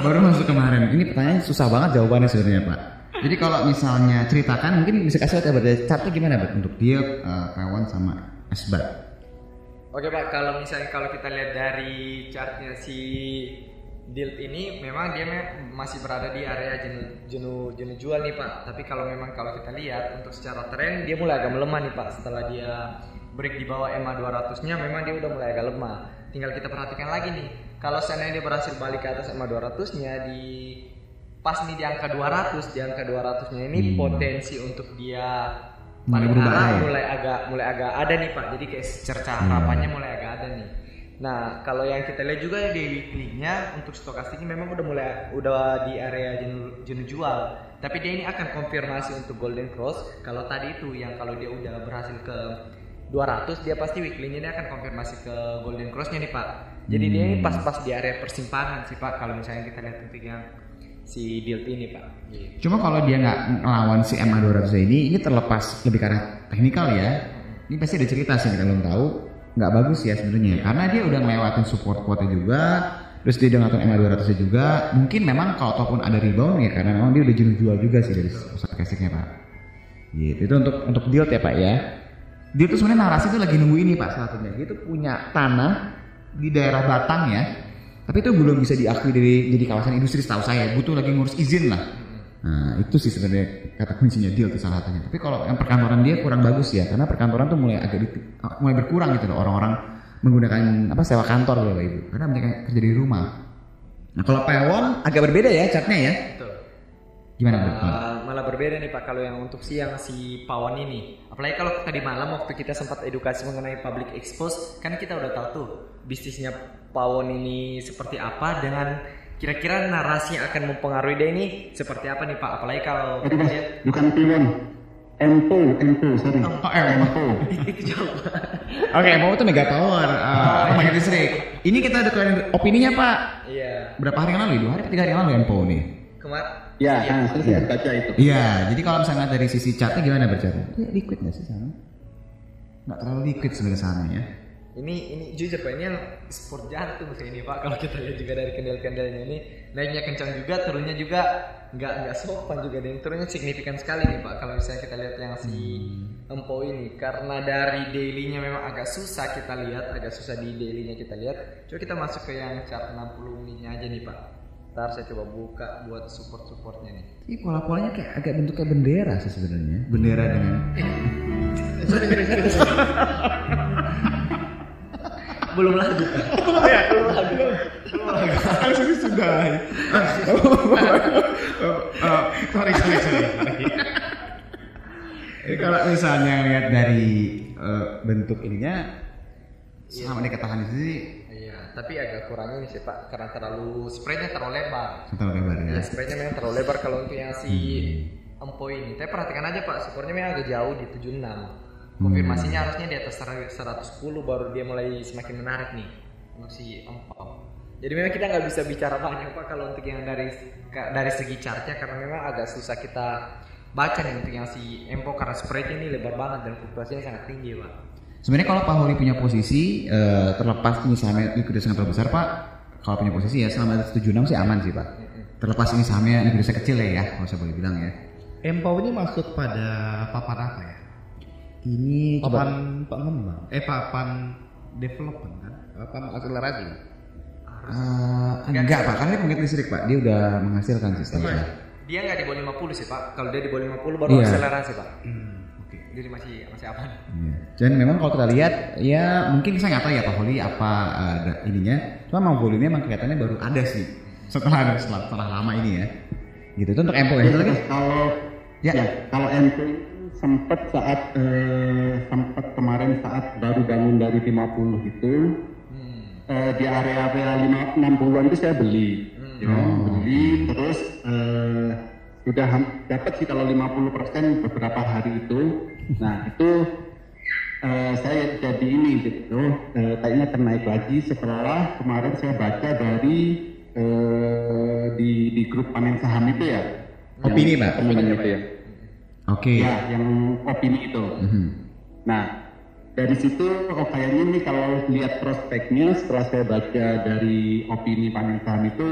Baru masuk kemarin. Ini pertanyaan susah banget jawabannya sebenarnya Pak. Jadi kalau misalnya ceritakan mungkin bisa kasih lihat ya, caranya gimana Pak untuk dia kawan sama SBAT. Oke Pak, kalau misalnya kita lihat dari chartnya si DILD ini memang dia masih berada di area jenuh jual nih Pak. Tapi kalau memang kita lihat untuk secara tren dia mulai agak melemah nih Pak. Setelah dia break di bawah EMA 200-nya memang dia udah mulai agak lemah. Tinggal kita perhatikan lagi nih. Kalau seandainya dia berhasil balik ke atas EMA 200-nya di pas nih di angka 200, nya ini potensi untuk dia mulai agak ada nih Pak. Jadi kayak cerca harapannya mulai agak ada nih. Nah, kalau yang kita lihat juga di weekly-nya untuk stokastiknya memang udah di area jenuh jual. Tapi dia ini akan konfirmasi untuk golden cross. Kalau tadi itu yang kalau dia udah berhasil ke 200 dia pasti weekly-nya ini akan konfirmasi ke golden cross-nya nih Pak. Jadi dia ini pas-pas di area persimpangan sih Pak kalau misalnya kita lihat untuk yang si DILD ini Pak. Cuma kalau dia nggak ngelawan si MA 200 ini terlepas lebih karena teknikal ya. Ini pasti ada cerita sih kita belum tahu, nggak bagus ya sebenarnya. Karena dia udah ngelewatin support kuatnya juga, terus dia udah ngelawan MA 200 juga. Mungkin memang kalau ataupun ada rebound ya karena memang dia udah jenuh jual juga sih dari pusat kesiknya Pak. Gitu. Itu untuk DILD ya Pak ya. DILD tuh sebenarnya narasi itu lagi nunggu ini Pak selanjutnya. Dia tuh punya tanah di daerah Batang ya. Tapi itu belum bisa diakui jadi kawasan industri setahu saya, butuh lagi ngurus izin lah. Nah itu sih sebenarnya kata kuncinya deal itu salah satunya. Tapi kalau yang perkantoran dia kurang bagus ya, karena perkantoran tuh mulai agak mulai berkurang gitu loh orang-orang menggunakan sewa kantor loh Bapak Ibu, karena mereka kerja di rumah. Nah kalau Pawon agak berbeda ya chartnya ya. Betul. Gimana Pak? malah berbeda nih Pak kalau yang untuk siang si pawon ini. Apalagi kalau tadi malam waktu kita sempat edukasi mengenai public expose, kan kita udah tahu tuh bisnisnya pawon ini seperti apa dengan kira-kira narasi yang akan mempengaruhi dia ini seperti apa nih Pak? Apalagi kalau aduh, mas, bukan pawon, MPOW. Oke, MPOW itu mega power, pembangkit listrik. Ini kita ada opininya Pak. Iya. Berapa hari yang lalu? 2 hari, 3 hari yang lalu MPOW nih. Kemarin. Iya, nah, terus saya baca itu. Iya, jadi kalau misalnya dari sisi chartnya gimana bercatnya? Ya, liquid nggak sih sana? Nggak terlalu liquid sebenarnya sana ya. Ini jujur Pak, ini yang sport jantung sih ini Pak. Kalau kita lihat juga dari kendel-kendelnya ini naiknya kencang juga, turunnya juga nggak sopan juga, dan turunnya signifikan sekali nih Pak. Kalau misalnya kita lihat yang si Empo ini, karena dari dailynya memang agak susah kita lihat, agak susah di dailynya kita lihat. Coba kita masuk ke yang chart 60 menitnya aja nih Pak. Ntar saya coba buka buat support-supportnya nih. Ini pola-polanya kayak agak bentuk kayak bendera sih sebenarnya. Bendera dengan belum lagu. Oh ya, belum lagu. Harus ini sudah. Sorry. Jadi kalau misalnya lihat dari bentuk ininya sama dia ketahan di sini. Iya, tapi agak kurang ini sih Pak, karena terlalu spreadnya terlalu lebar. Ya, spreadnya memang terlalu lebar kalau untuk yang si Empo ini. Tapi perhatikan aja Pak, supportnya memang agak jauh di 76. Konfirmasinya harusnya di atas 110 baru dia mulai semakin menarik nih untuk si Empo. Jadi memang kita nggak bisa bicara banyak Pak kalau untuk yang dari segi chartnya, karena memang agak susah kita baca nih untuk yang si Empo karena spreadnya ini lebar banget dan fluktuasinya sangat tinggi Pak. Sebenarnya kalau Pak Hori punya posisi terlepas ini sahamnya likuiditasnya terlalu besar Pak, kalau punya posisi ya selama 76 sih aman sih Pak. Terlepas ini sahamnya likuiditasnya kecil ya, kalau saya boleh bilang ya. Empo ini masuk pada papan apa ya? Ini papan pengembang, papan development kan, papan akselerasi. Enggak Pak, karena dia pembangkit listrik Pak, dia udah menghasilkan sistemnya. Dia nggak di bawah 50 sih Pak, kalau dia di bawah 50 baru akselerasi Pak. Oke. Jadi masih aman. Iya. Dan memang kalau kita lihat, ya mungkin saya nggak tahu ya Pak Holi apa ininya, cuma mau volume memang kelihatannya baru ada sih setelah lama ini ya. Gitu itu untuk MPO ya. Kalau MPO sempat kemarin saat baru bangun dari 50 itu di area 60-an itu saya beli, terus sudah dapat sih kalau 50% beberapa hari itu. Nah itu saya jadi ini gitu, kayaknya ternaik lagi setelah kemarin saya baca dari di grup panen saham itu ya. Opini Pak, opini apa ya? Oke. Ya, yang opini itu. Nah, dari situ kayaknya nih kalau lihat prospeknya setelah saya baca dari opini panen saham itu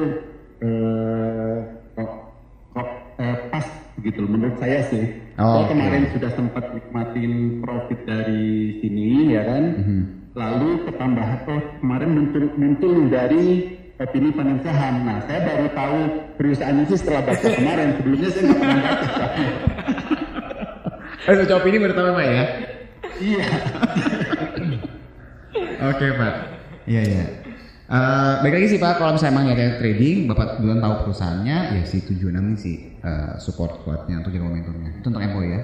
pas gitu menurut saya sih. Saya kemarin sudah sempat nikmatin profit dari sini ya kan. Lalu ketambahan kemarin muncul dari opini panen saham. Nah, saya baru tahu perusahaan itu setelah baca kemarin. Sebelumnya saya nggak pernah baca. Coba ini bertambah ya. Iya. Oke Pak. Iya. Baik lagi sih Pak, kalau misalnya emang ada trading, Bapak duluan tahu perusahaannya, ya si 76 ini sih support kuatnya untuk jaga momentumnya. Itu untuk MPO ya.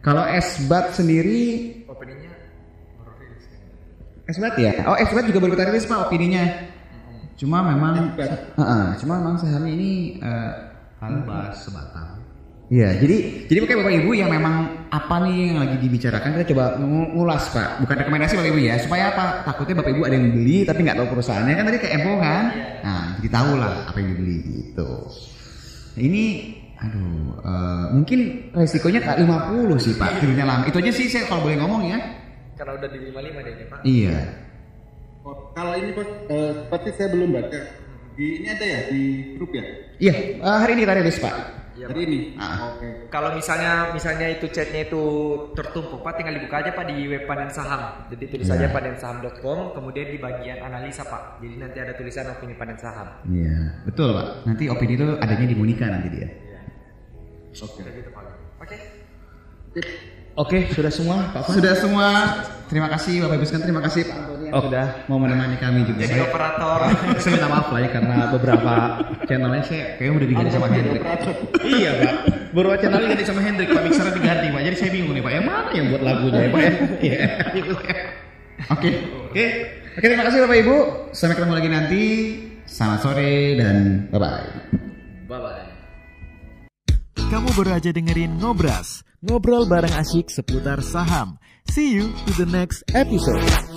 Kalau SBAT sendiri, opininya baru rilis kan? SBAT ya. Oh SBAT juga baru kita rilis Pak opininya. Cuma memang saham ini halba sebatang. Iya, jadi pakai Bapak Ibu yang memang apa nih yang lagi dibicarakan, kita coba ngulas Pak, bukan rekomendasi Bapak Ibu ya, supaya apa, takutnya Bapak Ibu ada yang beli tapi nggak tahu perusahaannya kan, tadi kayak MPO kan, nah jadi tahu lah apa yang dibeli gitu. Ini mungkin resikonya 50 sih Pak, turunnya lama, itu aja sih saya kalau boleh ngomong ya. Karena udah di 55 deh Pak. Iya. Kalau ini Pak, seperti saya belum baca, ini ada ya di grup ya? Iya, hari ini kita rilis Pak. Hari ini. Okay. Kalau misalnya itu chatnya itu tertumpuk Pak, tinggal dibuka aja Pak di web panen saham. Jadi tulis saja panensaham.com, kemudian di bagian analisa Pak. Jadi nanti ada tulisan opini panen saham. Iya, betul Pak. Nanti opini itu adanya di Monika nanti dia. Oke. Oke. Oke, sudah semua Pak. Sudah semua. Terima kasih Bapak Ibu sekalian, terima kasih Pak Antoni yang sudah mau menemani kami juga. Jadi operator. Saya minta maaf lah ya karena beberapa channelnya saya kayaknya udah diganti sama Hendrik. Iya Pak, beberapa channelnya diganti sama Hendrik, Pak mixernya diganti Pak. Jadi saya bingung nih Pak, yang mana yang buat lagunya ya Pak ya? Oke, terima kasih Bapak Ibu. Sampai ketemu lagi nanti. Selamat sore dan bye-bye. Bye-bye. Kamu baru aja dengerin Ngobras. Ngobrol bareng asyik seputar saham. See you to the next episode.